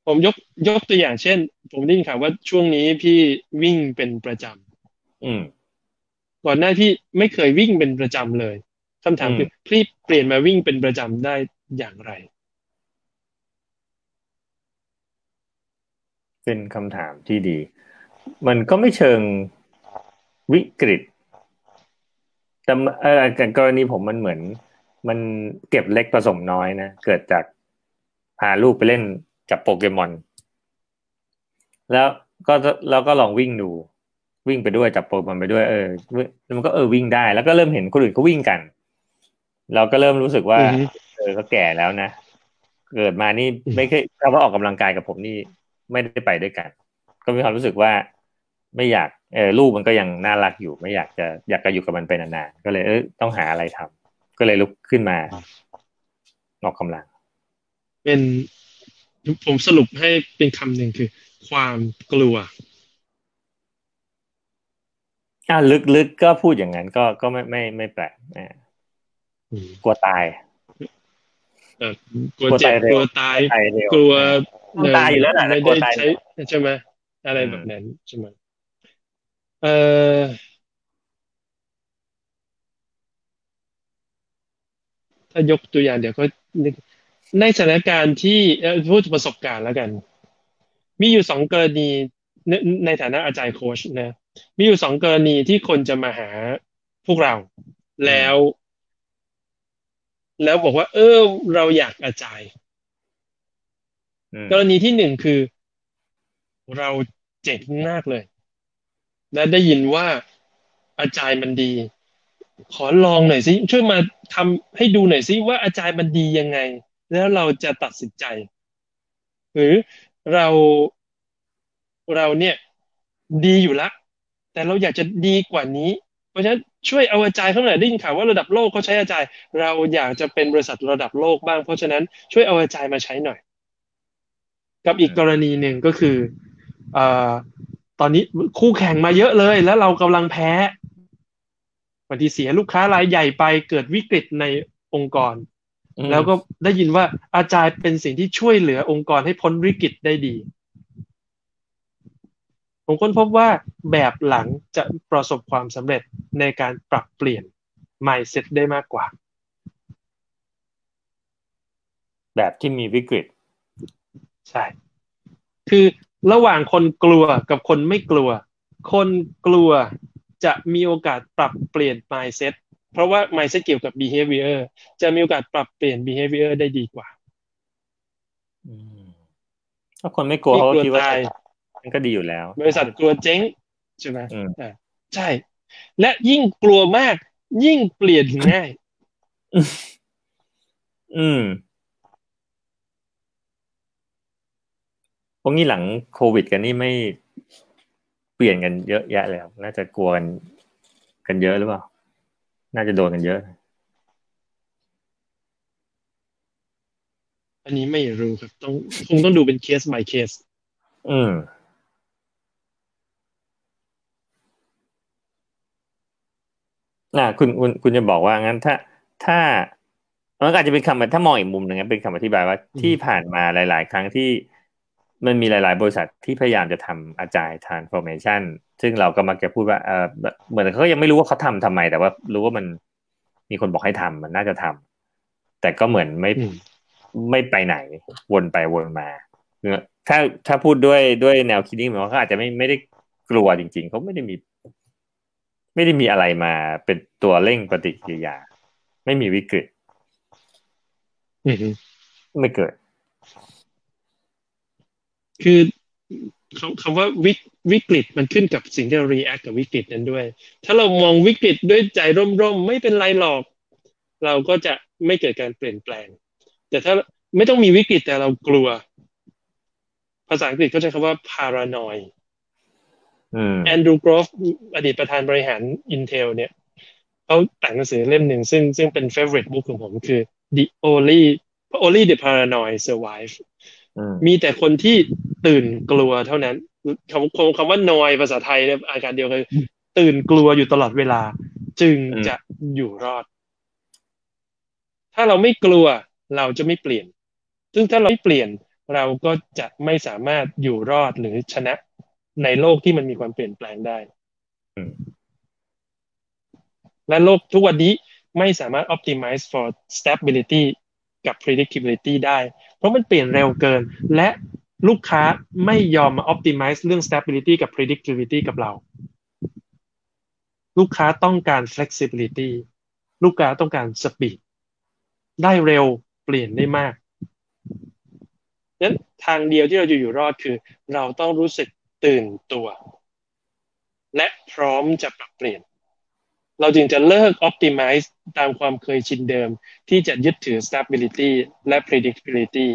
ผมยกยกตัวอย่างเช่นผมได้ยินข่าวว่าช่วงนี้พี่วิ่งเป็นประจำก่อนหน้าพี่ไม่เคยวิ่งเป็นประจำเลยคำถามคือพี่เปลี่ยนมาวิ่งเป็นประจำได้อย่างไรเป็นคำถามที่ดีมันก็ไม่เชิงวิกฤตแต่แต่กรณีผมมันเหมือนมันเก็บเล็กผสมน้อยนะเกิดจากพาลูกไปเล่นกับโปเกมอนแล้วก็แล้วก็ลองวิ่งดูวิ่งไปด้วยจับโปเกมอนไปด้วยเออมันก็เออวิ่งได้แล้วก็เริ่มเห็นคนอื่นเขาวิ่งกันเราก็เริ่มรู้สึกว่าเออก็แก่แล้วนะเกิดมานี่ไม่เคยถ้าว่าออกกำลังกายกับผมนี่ไม่ได้ไปด้วยกันก็มีความรู้สึกว่าไม่อยากเออลูกมันก็ยังน่ารักอยู่ไม่อยากจะอยากจะอยู่กับมันไปนานๆก็เลยเออต้องหาอะไรทำก็เลยลุกขึ้นมาออกกำลังเป็นผมสรุปให้เป็นคำหนึ่งคือความกลัวอ่าลึกๆก็พูดอย่างนั้นก็ก็ไม่ไม่ไม่แปลกอ่ากลัวตายเออกลัวเจ็บกลัวตายกลัวตายอยู่แล้วแหละไม่ได้ใช้ใช่ไหมอะไรแบบนั้นใช่ไหมเออถ้ายกตัวอย่างเดี๋ยวก็ในสถานการณ์ที่พูดประสบการณ์แล้วกันมีอยู่สองกรณีในฐานะอาจารย์โค้ชนะมีอยู่สองกรณีที่คนจะมาหาพวกเราแล้วแล้วบอกว่าเออเราอยากอาจารย์กรณีที่หนึ่งคือเราเจ็บมากเลยและได้ยินว่าอาจารย์มันดีขอลองหน่อยสิช่วยมาทำให้ดูหน่อยสิว่าอาจารย์มันดียังไงแล้วเราจะตัดสินใจหรือเราเราเนี่ยดีอยู่ละแต่เราอยากจะดีกว่านี้เพราะฉะนั้นช่วยเอาอาจารย์เข้ามาหน่อยได้ยินข่าวว่าระดับโลกเขาใช้อาจารย์เราอยากจะเป็นบริษัทระดับโลกบ้างเพราะฉะนั้นช่วยเอาอาจารย์มาใช้หน่อยกับอีกกรณีหนึ่งก็คือเอ่อตอนนี้คู่แข่งมาเยอะเลยแล้วเรากำลังแพ้บางทีเสียลูกค้ารายใหญ่ไปเกิดวิกฤตในองค์กรแล้วก็ได้ยินว่าอาจารย์เป็นสิ่งที่ช่วยเหลือองค์กรให้พ้นวิกฤตได้ดี ผมค้นพบว่าแบบหลังจะประสบความสำเร็จในการปรับเปลี่ยน mindset ได้มากกว่าแบบที่มีวิกฤตใช่คือระหว่างคนกลัวกับคนไม่กลัวคนกลัวจะมีโอกาสปรับเปลี่ยน mindset เพราะว่า mindset เกี่ยวกับ behavior จะมีโอกาสปรับเปลี่ยน behavior ได้ดีกว่าถ้าคนไม่กลัวเขาคิดว่ามันก็ดีอยู่แล้วบริษัทกลัวเจ๊งใช่ไหมอ่าใช่และยิ่งกลัวมากยิ่งเปลี่ยนง่ายอืมพวกนี้หลังโควิดกันนี่ไม่เปลี่ยนกันเยอะแยะแล้วน่าจะกลัวกันกันเยอะหรือเปล่าน่าจะโดนกันเยอะอันนี้ไม่รู้ครับต้องคงต้องดูเป็นเคส by เคสอืมน่ะคุณคุณคุณจะบอกว่างั้นถ้าถ้ามันอาจจะเป็นคำถ้ามองอีกมุมหนึ่งนะเป็นคำอธิบายว่าที่ผ่านมาหลายๆครั้งที่มันมีหลายๆบริษัทที่พยายามจะทำอาจาย transformation ซึ่งเราก็มักจะพูดว่าเออเหมือนเขายังไม่รู้ว่าเขาทำทำไมแต่ว่ารู้ว่ามันมีคนบอกให้ทำมันน่าจะทำแต่ก็เหมือนไม่ไม่ไปไหนวนไปวนมาถ้าถ้าพูดด้วยด้วยแนวคิดนี้มันก็อาจจะไม่ไม่ได้กลัวจริงๆเขาไม่ได้มีไม่ได้มีอะไรมาเป็นตัวเร่งปฏิกิริยาไม่มีวิกฤตไม่เกิดคือคำว่าวิกฤตมันขึ้นกับสิ่งที่เรา react กับวิกฤตนั้นด้วยถ้าเรามองวิกฤตด้วยใจร่มๆไม่เป็นไรหรอกเราก็จะไม่เกิดการเปลี่ยนแปลงแต่ถ้าไม่ต้องมีวิกฤตแต่เรากลัวภาษาอังกฤษเขาใช้คำว่า paranoid แอนดรูว์กรอฟอดีตประธานบริหาร Intel เนี่ยเขาแต่งหนังสือเล่มหนึ่งซึ่งซึ่งเป็น favorite book ของผมคือ the only only the paranoid survive มีแต่คนที่ตื่นกลัวเท่านั้นคำคำว่า noise ภาษาไทยเนี่ยอาการเดียวกันตื่นกลัวอยู่ตลอดเวลาจึงจะอยู่รอดถ้าเราไม่กลัวเราจะไม่เปลี่ยนซึ่งถ้าเราไม่เปลี่ยนเราก็จะไม่สามารถอยู่รอดหรือชนะในโลกที่มันมีความเปลี่ยนแปลงได้และโลกทุกวันนี้ไม่สามารถ optimize for stability กับ predictability ได้เพราะมันเปลี่ยนเร็วเกินและลูกค้าไม่ยอมมา optimize เรื่อง stability กับ predictability กับเราลูกค้าต้องการ flexibility ลูกค้าต้องการ speed ได้เร็วเปลี่ยนได้มากนั้นทางเดียวที่เราจะอยู่รอดคือเราต้องรู้สึกตื่นตัวและพร้อมจะปรับเปลี่ยนเราจึงจะเลิก optimize ตามความเคยชินเดิมที่จะยึดถือ stability และ predictability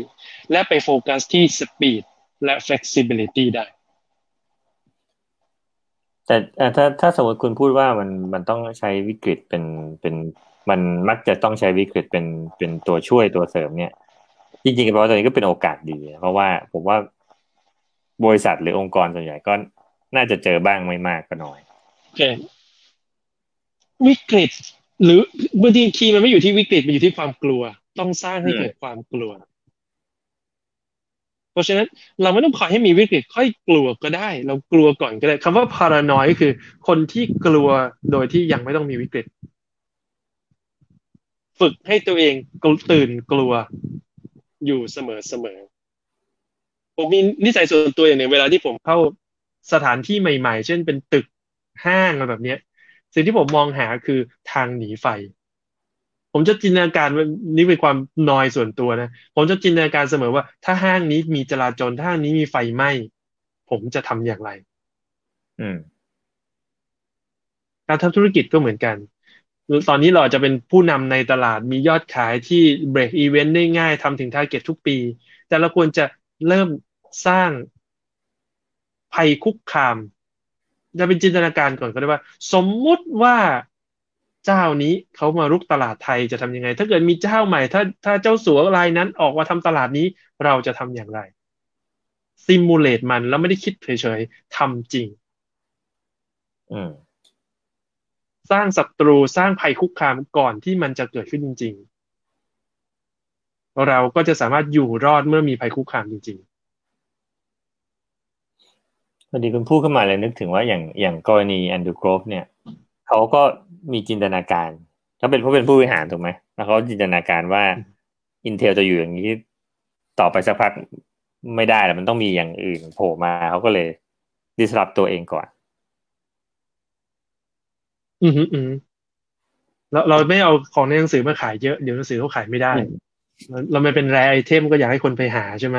และไปโฟกัสที่ speed และ flexibility ได้แต่ถ้าถ้าสมมติคุณพูดว่ามันมันต้องใช้วิกฤตเป็นเป็นมันมักจะต้องใช้วิกฤตเป็นเป็นตัวช่วยตัวเสริมเนี่ยจริงๆเพราะว่าตอนนี้ก็เป็นโอกาสดีเพราะว่าผมว่าบริษัทหรือองค์กรส่วนใหญ่ก็น่าจะเจอบ้างไม่มากก็น้อยโอเควิกฤตหรือบางทีคีย์มันไม่อยู่ที่วิกฤตมันอยู่ที่ความกลัวต้องสร้างให้เกิดความกลัวเพราะฉะนั้นเราไม่ต้องขอให้มีวิกฤตค่อยกลัวก็ได้เรากลัวก่อนก็ได้คำว่า paranoid ก็คือคนที่กลัวโดยที่ยังไม่ต้องมีวิกฤตฝึกให้ตัวเองตื่นกลัวอยู่เสมอเสมอผมมีนิสัยส่วนตัวอย่างหนึ่งเวลาที่ผมเข้าสถานที่ใหม่ๆเช่นเป็นตึกห้างอะไรแบบนี้สิ่งที่ผมมองหาคือทางหนีไฟผมจะจินตนาการนี่เป็นความนอยส่วนตัวนะผมจะจินตนาการเสมอว่าถ้าห้างนี้มีจราจรถ้าห้างนี้มีไฟไหม้ผมจะทำอย่างไรการทำธุรกิจก็เหมือนกันตอนนี้เราจะเป็นผู้นำในตลาดมียอดขายที่ break event ได้ง่ายทำถึง target ทุกปีแต่เราควรจะเริ่มสร้างภัยคุกคามจะเป็นจินตนาการก่อนก็ได้ว่าสมมุติว่าเจ้านี้เขามารุกตลาดไทยจะทำยังไงถ้าเกิดมีเจ้าใหม่ถ้าถ้าเจ้าสัวรายนั้นออกมาทำตลาดนี้เราจะทำอย่างไร simulate มันแล้วไม่ได้คิดเฉยๆทำจริงอืมสร้างศัตรูสร้างภัยคุกคามก่อนที่มันจะเกิดขึ้นจริงๆเราก็จะสามารถอยู่รอดเมื่อมีภัยคุกคามจริงๆ พอดีคุณพูดขึ้นมาเลยนึกถึงว่าอย่างอย่างกรณีแอนดรูว์ โกรฟเนี่ยเขาก็มีจินตนาการเขาเป็นเพราะเป็นผู้บริหารถูกไหมแล้วเขาจินตนาการว่า Intel จะอยู่อย่างนี้ต่อไปสักพักไม่ได้แล้วมันต้องมีอย่างอื่นโผล่มาเขาก็เลย disrupt ตัวเองก่อนอืออือแล้วเราไม่เอาของในหนังสือมาขายเยอะเดี๋ยวหนังสือเขาขายไม่ได้เราไม่เป็นแรร์ไอเทมก็อยากให้คนไปหาใช่ไหม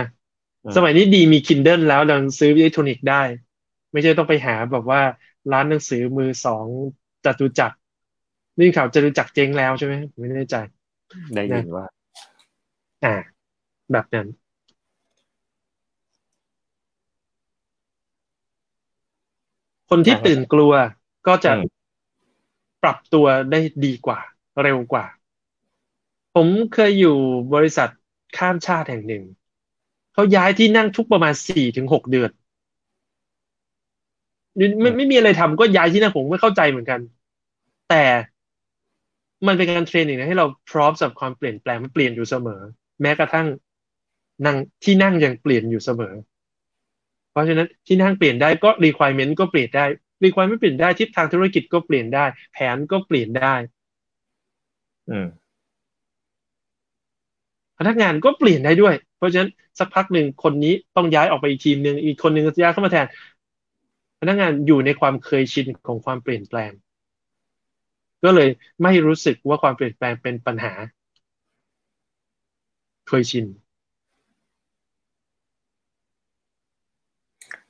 สมัยนี้ดีมี Kindle แล้วเราซื้ออิเล็กทรอนิกส์ได้ไม่ใช่ต้องไปหาแบบว่าร้านหนังสือมือสองจตุจักรนี่ข่าวจตุจักรเจ๊งแล้วใช่ไหมไม่แน่ใจได้ยินว่าอ่าแบบนั้นคนที่ตื่นกลัวก็จะปรับตัวได้ดีกว่าเร็วกว่าผมเคยอยู่บริษัทข้ามชาติแห่งหนึ่งเขาย้ายที่นั่งทุกประมาณ สี่ถึงหก เดือนไม่ไม่มีอะไรทำก็ย้ายที่นั่งผมไม่เข้าใจเหมือนกันแต่มันเป็นการเทรนนิ่งนะให้เราพร้อมสำหรับความเปลี่ยนแปลงมันเปลี่ยนอยู่เสมอแม้กระทั่งนั่งที่นั่งยังเปลี่ยนอยู่เสมอเพราะฉะนั้นที่นั่งเปลี่ยนได้ก็ requirement ก็เปลี่ยนได้ requirement เปลี่ยนได้ทิศทางธุรกิจก็เปลี่ยนได้แผนก็เปลี่ยนได้อืมพนักงานก็เปลี่ยนได้ด้วยเพราะฉะนั้นสักพักหนึ่งคนนี้ต้องย้ายออกไปอีกทีมนึงอีกคนนึงย้ายเข้ามาแทนพนักงานอยู่ในความเคยชินของความเปลี่ยนแปลงก็เลยไม่รู้สึกว่าความเปลี่ยนแปลงเป็นปัญหาเคยชิน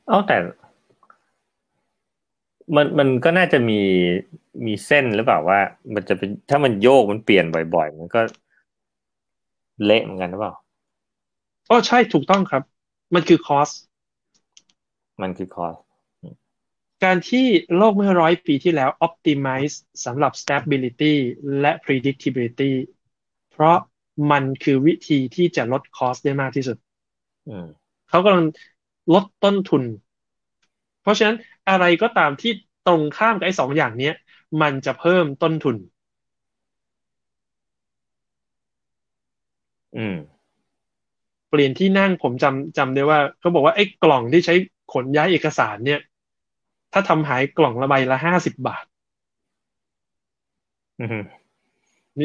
อ๋อแต่มันมันก็น่าจะมีมีเส้นหรือเปล่าว่ามันจะเป็นถ้ามันโยกมันเปลี่ยนบ่อยๆมันก็เละเหมือนกันหรือเปล่าอ๋อใช่ถูกต้องครับมันคือคอสมันคือคอสการที่โลกเมื่อร้อยปีที่แล้ว optimize สำหรับ stability และ predictability เพราะมันคือวิธีที่จะลดคอสได้มากที่สุดเขากำลังลดต้นทุนเพราะฉะนั้นอะไรก็ตามที่ตรงข้ามกับไอ้สองอย่างนี้มันจะเพิ่มต้นทุนอืมเปลี่ยนที่นั่งผมจำจำได้ว่าเขาบอกว่าไอ้กล่องที่ใช้ขนย้ายเอกสารเนี่ยถ้าทำหายกล่องละใบละห้าสิบบาท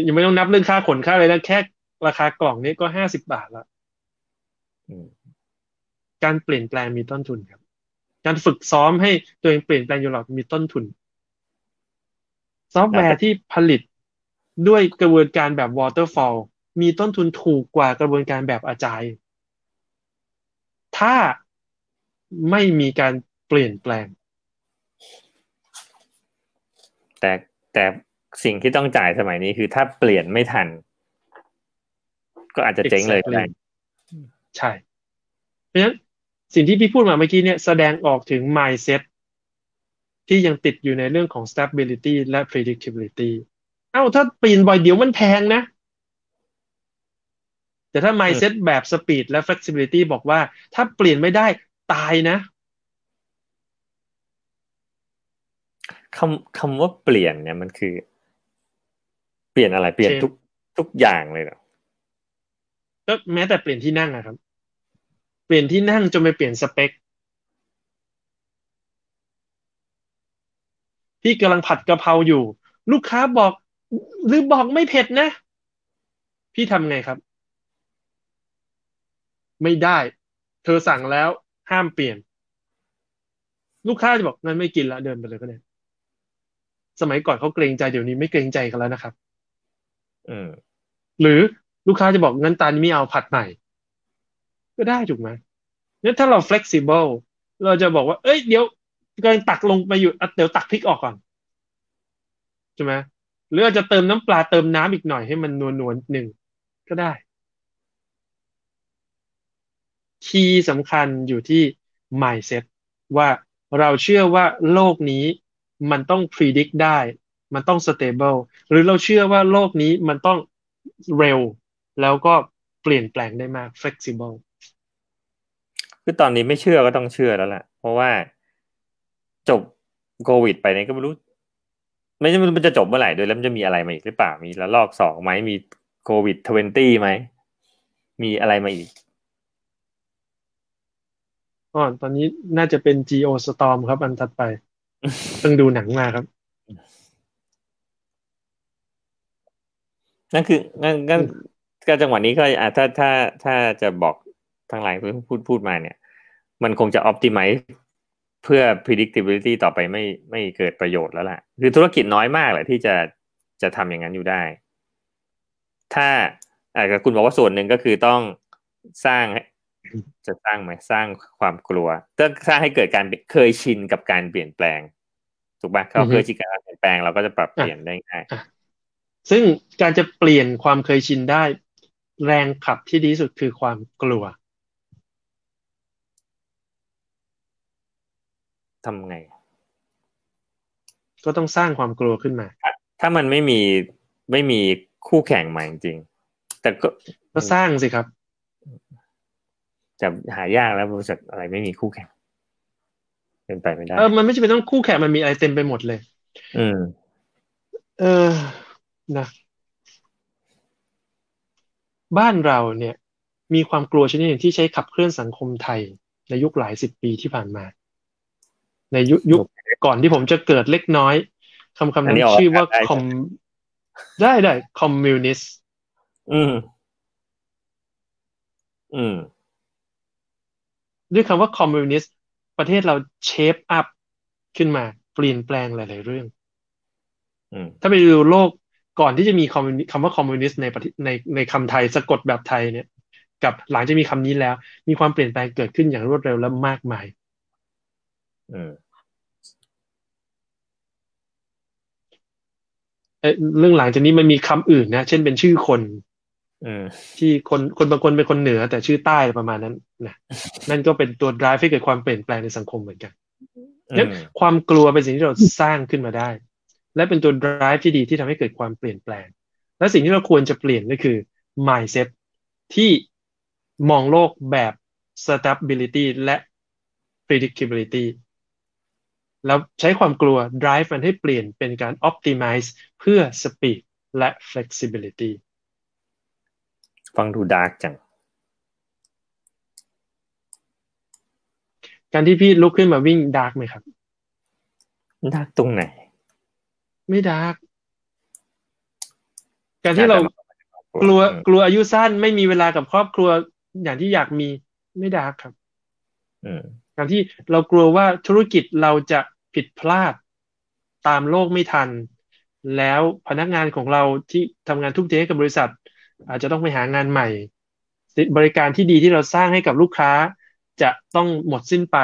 ยังไม่ต้องนับเรื่องค่าขนค่าอะไรแล้วแค่ราคากล่องนี้ก็ห้าสิบบาทละการเปลี่ยนแปลงมีต้นทุนครับการฝึกซ้อมให้ตัวเองเปลี่ยนแปลงอยู่หรอกมีต้นทุนซอฟต์แวร์ที่ผลิตด้วยกระบวนการแบบ waterfall มีต้นทุนถูกกว่ากระบวนการแบบอาจายถ้าไม่มีการเปลี่ยนแปลงแต่แต่สิ่งที่ต้องจ่ายสมัยนี้คือถ้าเปลี่ยนไม่ทันก็อาจจะเจ๊งเลยก็ได้ใช่เพราะฉะนั้นสิ่งที่พี่พูดมาเมื่อกี้เนี่ยแสดงออกถึง mindset ที่ยังติดอยู่ในเรื่องของ stability และ predictability เอ้าถ้าเปลี่ยนบ่อยเดี๋ยวมันแพงนะแต่ถ้า mindset แบบ speed และ flexibility บอกว่าถ้าเปลี่ยนไม่ได้ตายนะคำคำว่าเปลี่ยนเนี่ยมันคือเปลี่ยนอะไรเปลี่ยนทุกทุกอย่างเลยเหรอก็แม้แต่เปลี่ยนที่นั่งอะครับเปลี่ยนที่นั่งจนไปเปลี่ยนสเปคพี่กำลังผัดกะเพราอยู่ลูกค้าบอกหรือบอกไม่เผ็ดนะพี่ทำไงครับไม่ได้เธอสั่งแล้วห้ามเปลี่ยนลูกค้าจะบอกงั้นไม่กินละเดินไปเลยก็ได้สมัยก่อนเขาเกรงใจเดี๋ยวนี้ไม่เกรงใจกันแล้วนะครับเออหรือลูกค้าจะบอกงั้นตานี้ไม่เอาผัดใหม่ก็ได้ถูกไหมเนี่ยถ้าเรา flexible เราจะบอกว่าเอ้ยเดี๋ยวกำลังตักลงไปอยู่เดี๋ยวตักพริกออกก่อนใช่ไหมหรืออาจจะเติมน้ำปลาเติมน้ำอีกหน่อยให้มันนวลๆหนึ่งก็ได้คีย์สำคัญอยู่ที่ mindset ว่าเราเชื่อว่าโลกนี้มันต้อง predict ได้มันต้อง stable หรือเราเชื่อว่าโลกนี้มันต้องเร็วแล้วก็เปลี่ยนแปลงได้มาก flexible คือตอนนี้ไม่เชื่อก็ต้องเชื่อแล้วแหละเพราะว่าจบโควิดไปเนี่ยก็ไม่รู้ไม่รู้มันจะจบเมื่อไหร่ด้วยแล้วมันจะมีอะไรมาอีกหรือเปล่ามีระลอกสองไหมมีโควิดยี่สิบไหมมีอะไรมาอีก อ่อนตอนนี้น่าจะเป็น GeoStorm ครับอันถัดไปเพิ่งดูหนังมาครับนั่นคือนั่นก็การจังหวะนี้ก็อ่ะถ้าถ้าถ้าจะบอกทางหลายคนพูดพูดมาเนี่ยมันคงจะ optimize เพื่อ predictability ต่อไปไม่ไม่เกิดประโยชน์แล้วล่ะคือธุรกิจน้อยมากแหละที่จะจะทำอย่างนั้นอยู่ได้ถ้าอ่ะคุณบอกว่าส่วนหนึ่งก็คือต้องสร้างจะสร้างไหมสร้างความกลัวต้องสร้างให้เกิดการเคยชินกับการเปลี่ยนแปลงถูกป่ะเขาเคยชินกับการเปลี่ยนแปลงเราก็จะปรับเปลี่ยนได้ง่ายซึ่งการจะเปลี่ยนความเคยชินได้แรงขับที่ดีสุดคือความกลัวทำไงก็ต้องสร้างความกลัวขึ้นมาถ้ามันไม่มีไม่มีคู่แข่งใหม่จริงแต่ก็ก็สร้างสิครับจะหายากแล้วบริษัทอะไรไม่มีคู่แข่งเป็นไปไม่ได้เออมันไม่จำเป็นต้องคู่แข่งมันมีอะไรเต็มไปหมดเลยอืมเออนะบ้านเราเนี่ยมีความกลัวชนิดหนึ่งที่ใช้ขับเคลื่อนสังคมไทยในยุคหลายสิบปีที่ผ่านมาในยุคยุคก่อนที่ผมจะเกิดเล็กน้อยคำคำนั้นชื่อว่าคอมได้ได้คอมมิวนิสต์อืมอืมด้วยคำว่าคอมมิวนิสต์ประเทศเราเชฟอัพขึ้นมาเปลี่ยนแปลงหลายๆเรื่องถ้าไปดูโลกก่อนที่จะมีคำว่าคอมมิวนิสต์ในในในคำไทยสะกดแบบไทยเนี่ยกับหลังจากมีคำนี้แล้วมีความเปลี่ยนแปลงเกิดขึ้นอย่างรวดเร็วและมากมายเออเรื่องหลังจากนี้มันมีคำอื่นนะเช่นเป็นชื่อคนที่คนคนบางคนเป็นคนเหนือแต่ชื่อใต้ประมาณนั้นนะนั่นก็เป็นตัว drive ให้เกิดความเปลี่ยนแปลงในสังคมเหมือนกันงั้นความกลัวเป็นสิ่งที่เราสร้างขึ้นมาได้และเป็นตัว drive ที่ดีที่ทำให้เกิดความเปลี่ยนแปลงและสิ่งที่เราควรจะเปลี่ยนก็คือ mindset ที่มองโลกแบบ stability และ predictability แล้วใช้ความกลัว drive มันให้เปลี่ยนเป็นการ optimize เพื่อ speed และ flexibilityฟังดูดาร์กจังการที่พี่ลุกขึ้นมาวิ่งดาร์กไหมครับดาร์กตรงไหนไม่ดาร์กการที่เรากลัวกลัวอายุสั้นไม่มีเวลากับครอบครัวอย่างที่อยากมีไม่ดาร์กครับการที่เรากลัวว่าธุรกิจเราจะผิดพลาดตามโลกไม่ทันแล้วพนักงานของเราที่ทำงานทุกเทกับบริษัทอาจจะต้องไปหางานใหม่บริการที่ดีที่เราสร้างให้กับลูกค้าจะต้องหมดสิ้นไป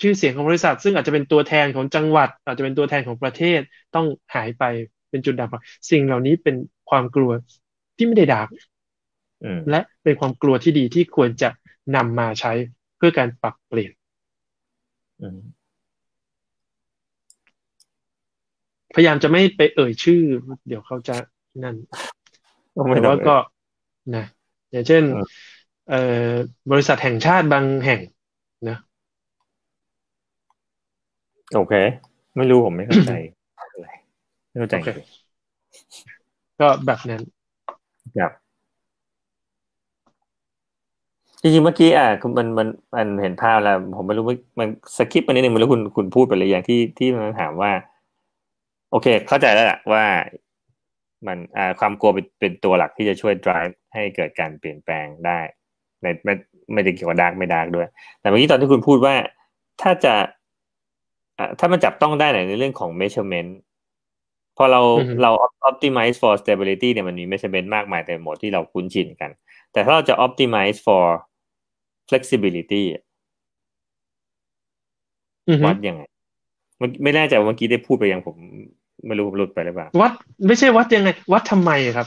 ชื่อเสียงของบริษัทซึ่งอาจจะเป็นตัวแทนของจังหวัดอาจจะเป็นตัวแทนของประเทศต้องหายไปเป็นจุดด่างพร้อยสิ่งเหล่านี้เป็นความกลัวที่ไม่ได้ด่างและเป็นความกลัวที่ดีที่ควรจะนำมาใช้เพื่อการปรับเปลี่ยนพยายามจะไม่ไปเอ่ยชื่อเดี๋ยวเขาจะนั่นแต่ว่าก็นะอย่างเช่นเอ่อบริษัทแห่งชาติบางแห่งนะโอเคไม่รู้ผมไม่เข้าใจอะไรไม่เข้าใจก็แบบนั้นครับจริงๆเมื่อกี้อ่ะมันมันมันเห็นภาพแล้วผมไม่รู้มันสกิปไปนิดนึงไม่รู้คุณคุณพูดไปอะไรอย่างที่ที่มันถามว่าโอเคเข้าใจแล้วล่ะว่ามันความกลัวเป็นเป็นตัวหลักที่จะช่วย drive ให้เกิดการเปลี่ยนแปลงได้ในไม่ไม่ได้เกี่ยวกับดาร์กไม่ดาร์กด้วยแต่เมื่อกี้ตอนที่คุณพูดว่าถ้าจะถ้ามันจับต้องได้ในเรื่องของ measurement พอเรา mm-hmm. เรา optimize for stability เนี่ยมันมี measurement มากมายแต่หมดที่เราคุ้นชินกันแต่ถ้าเราจะ optimize for flexibility วัดยังไงมันไม่แน่ใจว่าเมื่อกี้ได้พูดไปยังผมไม่รู้หลุดไปหรือเปล่าวัดไม่ใช่วัดยังไงวัดทำไมครับ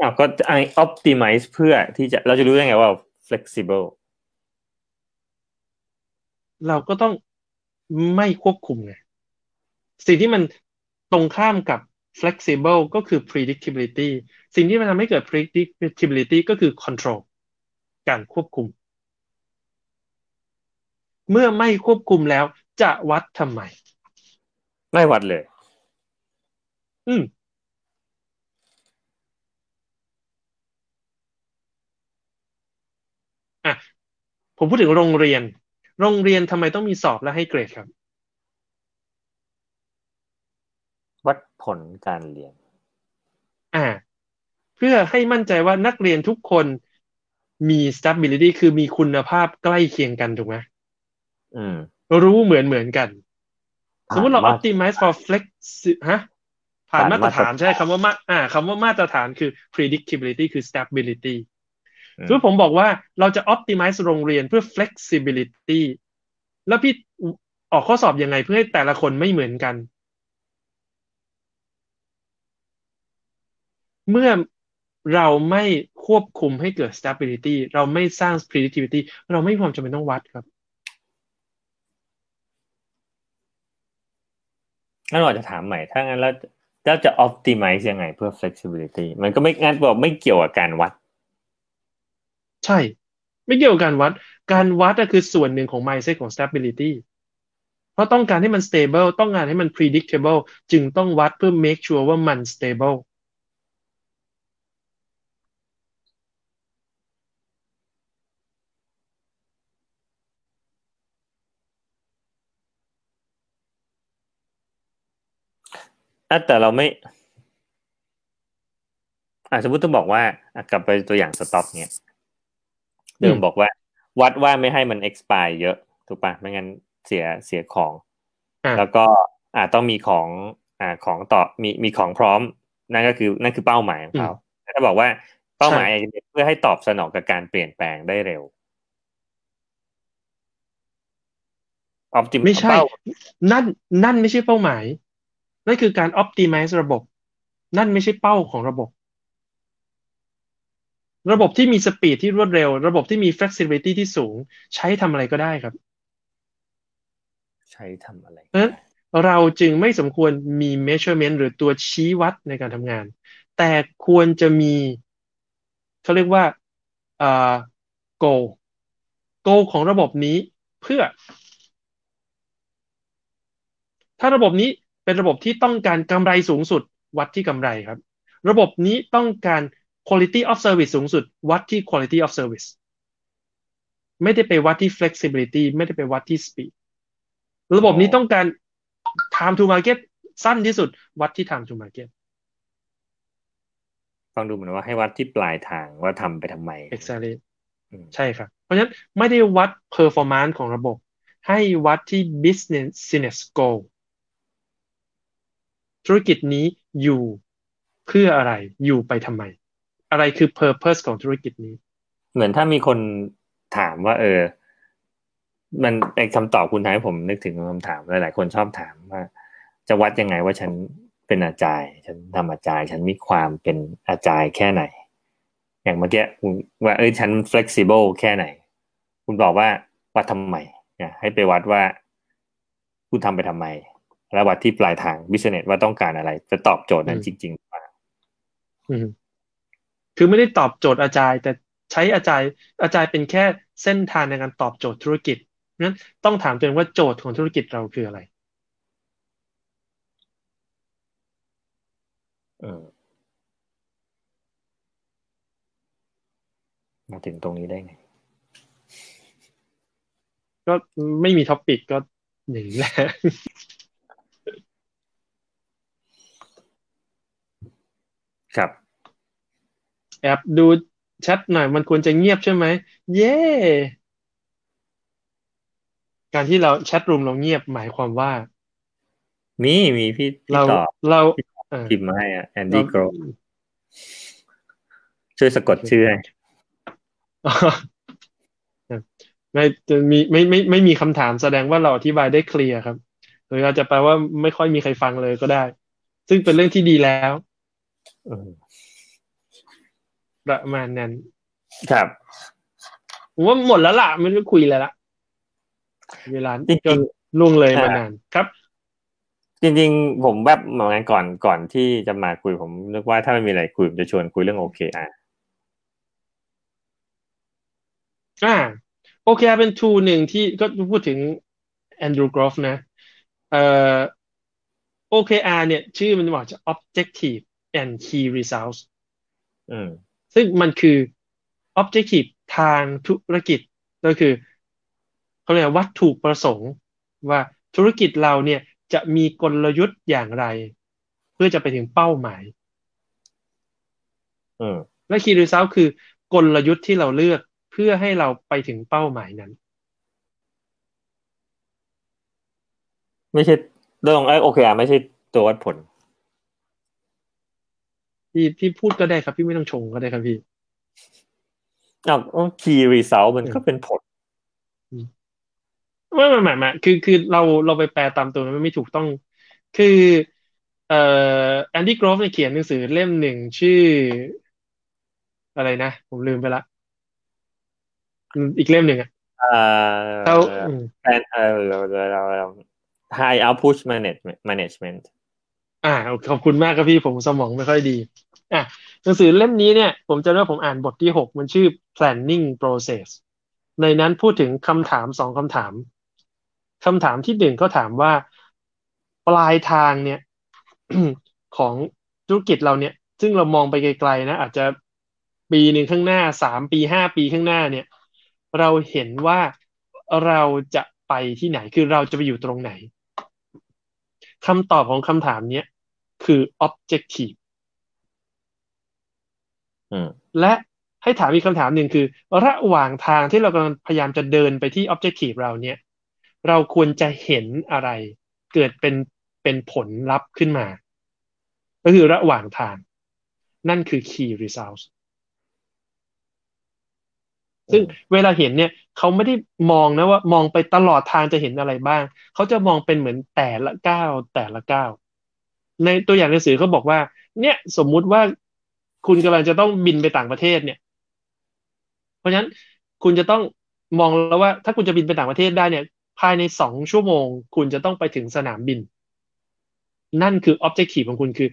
อ้าวก็ไอ้ optimize เพื่อที่จะเราจะรู้ได้ไงว่า flexible เราก็ต้องไม่ควบคุมไงสิ่งที่มันตรงข้ามกับ flexible ก็คือ predictability สิ่งที่มันทำให้เกิด predictability ก็คือ control การควบคุมเมื่อไม่ควบคุมแล้วจะวัดทำไมไม่วัดเลยอืมอ่ะ ผมพูดถึงโรงเรียน โรงเรียนทำไมต้องมีสอบและให้เกรดครับ วัดผลการเรียน อ่า เพื่อให้มั่นใจว่านักเรียนทุกคนมี stability คือมีคุณภาพใกล้เคียงกันถูกไหมอืมรู้เหมือนเหมือนกัน สมมติเรา ผ่าน optimize for flex ฮะผ่านมาตรฐานใช่คำว่ามาอ่าคำว่ามาตรฐานคือ predictability คือ stability คือผมบอกว่าเราจะ optimize โรงเรียนเพื่อ flexibility แล้วพี่ออกข้อสอบยังไงเพื่อให้แต่ละคนไม่เหมือนกันเมื่อเราไม่ควบคุมให้เกิด stability เราไม่สร้าง predictability เราไม่มีความจำเป็นต้องวัดครับงั้นเราจะถามใหม่ถ้างั้นแล้วเราจะ optimize ยังไงเพื่อ flexibility มันก็ไม่งั้นบอกไม่เกี่ยวกับการวัดใช่ไม่เกี่ยวกับการวัดการวัดก็คือส่วนหนึ่งของ mindset ของ stability เพราะต้องการให้มัน stable ต้องการให้มัน predictable จึงต้องวัดเพื่อ make sure ว่ามัน stableแต่เราไม่อาจจะพูดต้องบอกว่ากลับไปตัวอย่างสต็อกเนี่ยเดิมบอกว่าวัดว่าไม่ให้มัน expire เยอะถูกป่ะไม่งั้นเสียเสียของแล้วก็อาจต้องมีของอ่าของต่อมีมีของพร้อมนั่นก็คือนั่นคือเป้าหมายของเขาถ้าบอกว่าเป้าหมายเพื่อให้ตอบสนองกับการเปลี่ยนแปลงได้เร็วไม่ใช่นั่นนั่นไม่ใช่เป้าหมายนั่นคือการ optimize ระบบนั่นไม่ใช่เป้าของระบบระบบที่มีสปีดที่รวดเร็วระบบที่มี flexibility ที่สูงใช้ทำอะไรก็ได้ครับใช้ทำอะไรเพราะฉะนั้นเราจึงไม่สมควรมี measurement หรือตัวชี้วัดในการทำงานแต่ควรจะมีเขาเรียกว่าเอ่อ goal goal ของระบบนี้เพื่อถ้าระบบนี้เป็นระบบที่ต้องการกำไรสูงสุดวัดที่กำไรครับระบบนี้ต้องการ quality of service สูงสุดวัดที่ quality of service ไม่ได้ไปวัดที่ flexibility ไม่ได้ไปวัดที่ speed ระบบนี้ต้องการ time to market สั้นที่สุดวัดที่ time to market ฟังดูเหมือนว่าให้วัดที่ปลายทางว่าทำไปทำไม exactly ใช่ครับเพราะฉะนั้นไม่ได้วัด performance ของระบบให้วัดที่ business goalธุรกิจนี้อยู่เพื่ออะไรอยู่ไปทำไมอะไรคือ purpose ของธุรกิจนี้เหมือนถ้ามีคนถามว่าเออมันไอ้คำตอบคุณทำให้ผมนึกถึงคำถามหลายๆคนชอบถามว่าจะวัดยังไงว่าฉันเป็นอาจารย์ฉันทำอาจารย์ฉันมีความเป็นอาจารย์แค่ไหนอย่างเมื่อกี้ว่าเออฉัน flexible แค่ไหนคุณบอกว่าวัดทำไมนะให้ไปวัดว่าคุณทำไปทำไมและวัดที่ปลายทาง business ว่าต้องการอะไรจะตอบโจทย์นั้นจริงๆป่ะคือไม่ได้ตอบโจทย์อาจารย์แต่ใช้อาจารย์อาจารย์เป็นแค่เส้นทางในการตอบโจทย์ธุรกิจงั้นต้องถามตัวเองว่าโจทย์ของธุรกิจเราคืออะไรเออมาถึงตรงนี้ได้ไงก็ไม่มีท็อปปิกก็อย่างนี้แหละครับแอบดูแชทหน่อยมันควรจะเงียบใช่ไหมเย้ yeah! การที่เราแชทรูมเราเงียบหมายความว่ามีมีพี่เราเราพิมพ์มาให้อ่ะแอนดี้โกรฟช่วยสะกดชื่อให้ไม่จะมีไม่ไม่ไม่มีคำถามแสดงว่าเราอธิบายได้เคลียร์ครับหรืออาจจะแปลว่าไม่ค่อยมีใครฟังเลยก็ได้ซึ่งเป็นเรื่องที่ดีแล้วประมาณนั้นครับผมว่าหมดแล้วล่ะไม่ได้คุยอะไรละเวลาจนล่วงเลยมานานครับจริงๆผมแวบมางานก่อนก่อนที่จะมาคุยผมนึกว่าถ้าไม่มีอะไรคุยผมจะชวนคุยเรื่อง โอ เค อาร์ อ่า โอ เค อาร์ เป็น tool หนึ่งที่ก็พูดถึง Andrew Groff นะเอ่อ โอ เค อาร์ เนี่ยชื่อมันบอกจะ Objective and key results ซึ่งมันคือ objective ทางธุรกิจก็คือ เขาเรียกวัตถุประสงค์ว่าธุรกิจเราเนี่ยจะมีกลยุทธ์อย่างไรเพื่อจะไปถึงเป้าหมายอืมและคีย์รีซัลท์คือกลยุทธ์ที่เราเลือกเพื่อให้เราไปถึงเป้าหมายนั้นไม่ใช่เรื่อง โอ เค อาร์ ไม่ใช่ตัววัดผลพี่พี่พูดก็ได้ครับพี่ไม่ต้องชงก็ได้ครับพี่อ้าว key result มันก็เป็นผลไม่ไม่ไม่ไม่คือคือเราเราไปแปลตามตัวมันไม่ถูกต้องคือเอ่อแอนดี้กรอฟเนี่ยเขียนหนังสือเล่มหนึ่งชื่ออะไรนะผมลืมไปละอีกเล่มหนึ่งอ่ะอ่าเขาแอนเอ่อHigh Output Management อ่าขอบคุณมากครับพี่ผมสมองไม่ค่อยดีอ่ะหนังสือเล่มนี้เนี่ยผมจะเรียกผมอ่านบทที่หกมันชื่อ Planning Process ในนั้นพูดถึงคำถามสองคำถามคำถามที่หนึ่งก็ถามว่าปลายทางเนี่ย ของธุรกิจเราเนี่ยซึ่งเรามองไปไกลๆนะอาจจะปีหนึ่งข้างหน้าสามปีห้าปีข้างหน้าเนี่ยเราเห็นว่าเราจะไปที่ไหนคือเราจะไปอยู่ตรงไหนคำตอบของคำถามนี้คือ objective และให้ถามอีกคำถามหนึ่งคือระหว่างทางที่เรากำลังพยายามจะเดินไปที่ objective เราเนี่ยเราควรจะเห็นอะไรเกิดเป็นเป็นผลลัพธ์ขึ้นมาก็คือระหว่างทางนั่นคือ key results ซึ่งเวลาเห็นเนี่ยเขาไม่ได้มองนะว่ามองไปตลอดทางจะเห็นอะไรบ้างเขาจะมองเป็นเหมือนแต่ละก้าวแต่ละก้าวในตัวอย่างหนังสือเขาบอกว่าเนี่ยสมมุติว่าคุณกำลังจะต้องบินไปต่างประเทศเนี่ยเพราะฉะนั้นคุณจะต้องมองแล้วว่าถ้าคุณจะบินไปต่างประเทศได้เนี่ยภายในสองชั่วโมงคุณจะต้องไปถึงสนามบินนั่นคือ objective ของคุณคือ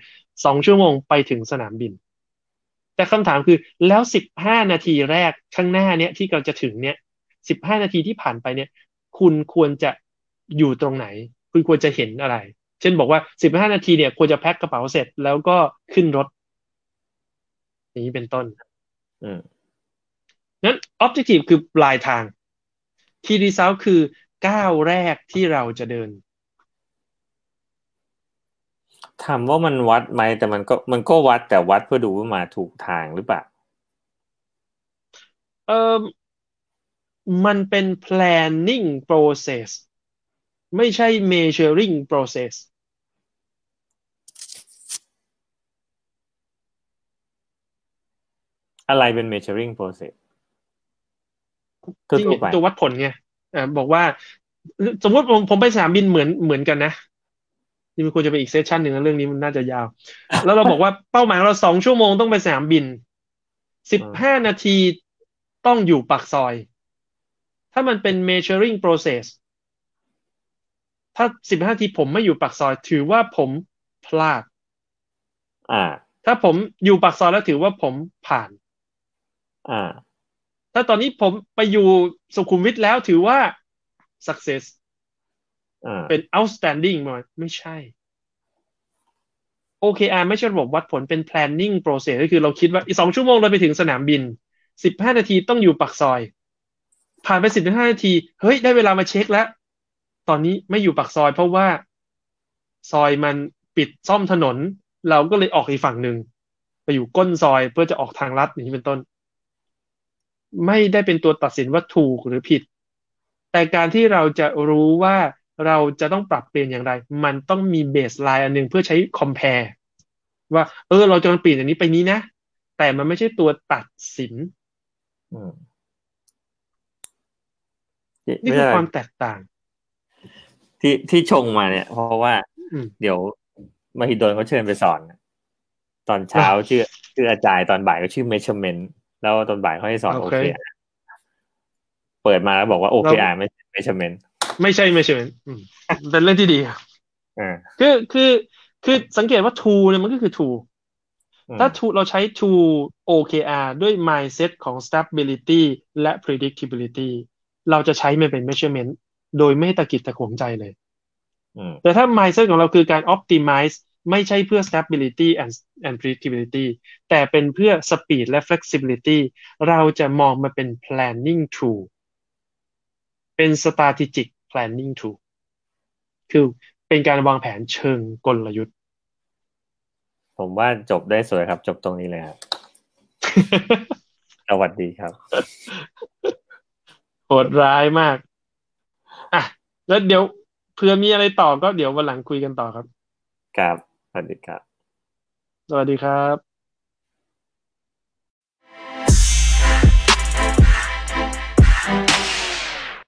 สองชั่วโมงไปถึงสนามบินแต่คำถามคือแล้วสิบห้านาทีแรกข้างหน้าเนี่ยที่เราจะถึงเนี่ยสิบห้านาทีที่ผ่านไปเนี่ยคุณควรจะอยู่ตรงไหนคุณควรจะเห็นอะไรเช่นบอกว่าสิบห้านาทีเนี่ยควรจะแพ็คกระเป๋าเสร็จแล้วก็ขึ้นรถอย่างนี้เป็นต้นอืมงั้น objective คือปลายทาง key result คือก้าวแรกที่เราจะเดินถามว่ามันวัดไหมแต่มันก็มันก็วัดแต่วัดเพื่อดูว่ามาถูกทางหรือเปล่าเออมันเป็น planning process ไม่ใช่ measuring process อะไรเป็น measuring process ที่ตัววัดผลไงอ่าบอกว่าสมมติผมผมไปสนามบินเหมือนเหมือนกันนะนี่มันควรจะเป็นอีกเซสชันหนึ่งนะเรื่องนี้มันน่าจะยาวแล้วเราบอกว่าเป้าหมายเราสองชั่วโมงต้องไปสนามบินสิบห้านาทีต้องอยู่ปากซอยถ้ามันเป็น measuring process ถ้าสิบห้านาทีผมไม่อยู่ปากซอยถือว่าผมพลาดอ่าถ้าผมอยู่ปากซอยแล้วถือว่าผมผ่านอ่าถ้าตอนนี้ผมไปอยู่สุขุมวิทแล้วถือว่า successเป็น outstanding มันไม่ใช่ โอ เค อาร์ ไม่ใช่ระบบวัดผลเป็น planning process ก็คือเราคิดว่าอีกสองชั่วโมงเราไปถึงสนามบินสิบห้านาทีต้องอยู่ปากซอยผ่านไปสิบห้านาทีเฮ้ยได้เวลามาเช็คแล้วตอนนี้ไม่อยู่ปากซอยเพราะว่าซอยมันปิดซ่อมถนนเราก็เลยออกอีกฝั่งหนึ่งไปอยู่ก้นซอยเพื่อจะออกทางลัดอย่างนี้เป็นต้นไม่ได้เป็นตัวตัดสินว่าถูกหรือผิดแต่การที่เราจะรู้ว่าเราจะต้องปรับเปลี่ยนอย่างไรมันต้องมีเบสไลน์อันนึงเพื่อใช้ compare ว่าเออเราจะเปลี่ยนอันนี้ไปนี้นะแต่มันไม่ใช่ตัวตัดสินนี่คือความแตกต่างที่ที่ชงมาเนี่ยเพราะว่าเดี๋ยวมหิดลเขาเชิญไปสอนตอนเช้าชื่อชื่ออาจารย์ตอนบ่ายก็ชื่อ measurement แล้วตอนบ่ายเขาให้สอน โอ เค อาร์ เปิดมาแล้วบอกว่า โอ เค อาร์ ไม่ใช่ measurementไม่ใช่ไม่ใช่เป็นเรื่องที่ดีคือคือคือสังเกตว่า to เนี่ยมันก็คือ to ถ้า to เราใช้ to โอ เค อาร์ ด้วย mindset ของ stability และ predictability เราจะใช้มันเป็น measurement โดยไม่ตะกิดตะขวงใจเลยแต่ถ้า mindset ของเราคือการ optimize ไม่ใช่เพื่อ stability and and predictability แต่เป็นเพื่อ speed และ flexibility เราจะมองมันเป็น planning to เป็น strategic planning tool คือเป็นการวางแผนเชิงกลยุทธ์ผมว่าจบได้สวยครับจบตรงนี้เลยครับ สวัสดีครับ โหดร้ายมากอ่ะแล้วเดี๋ยวเผื่อมีอะไรต่อก็เดี๋ยววันหลังคุยกันต่อครับครับสวัสดีครับสวัสดีครับ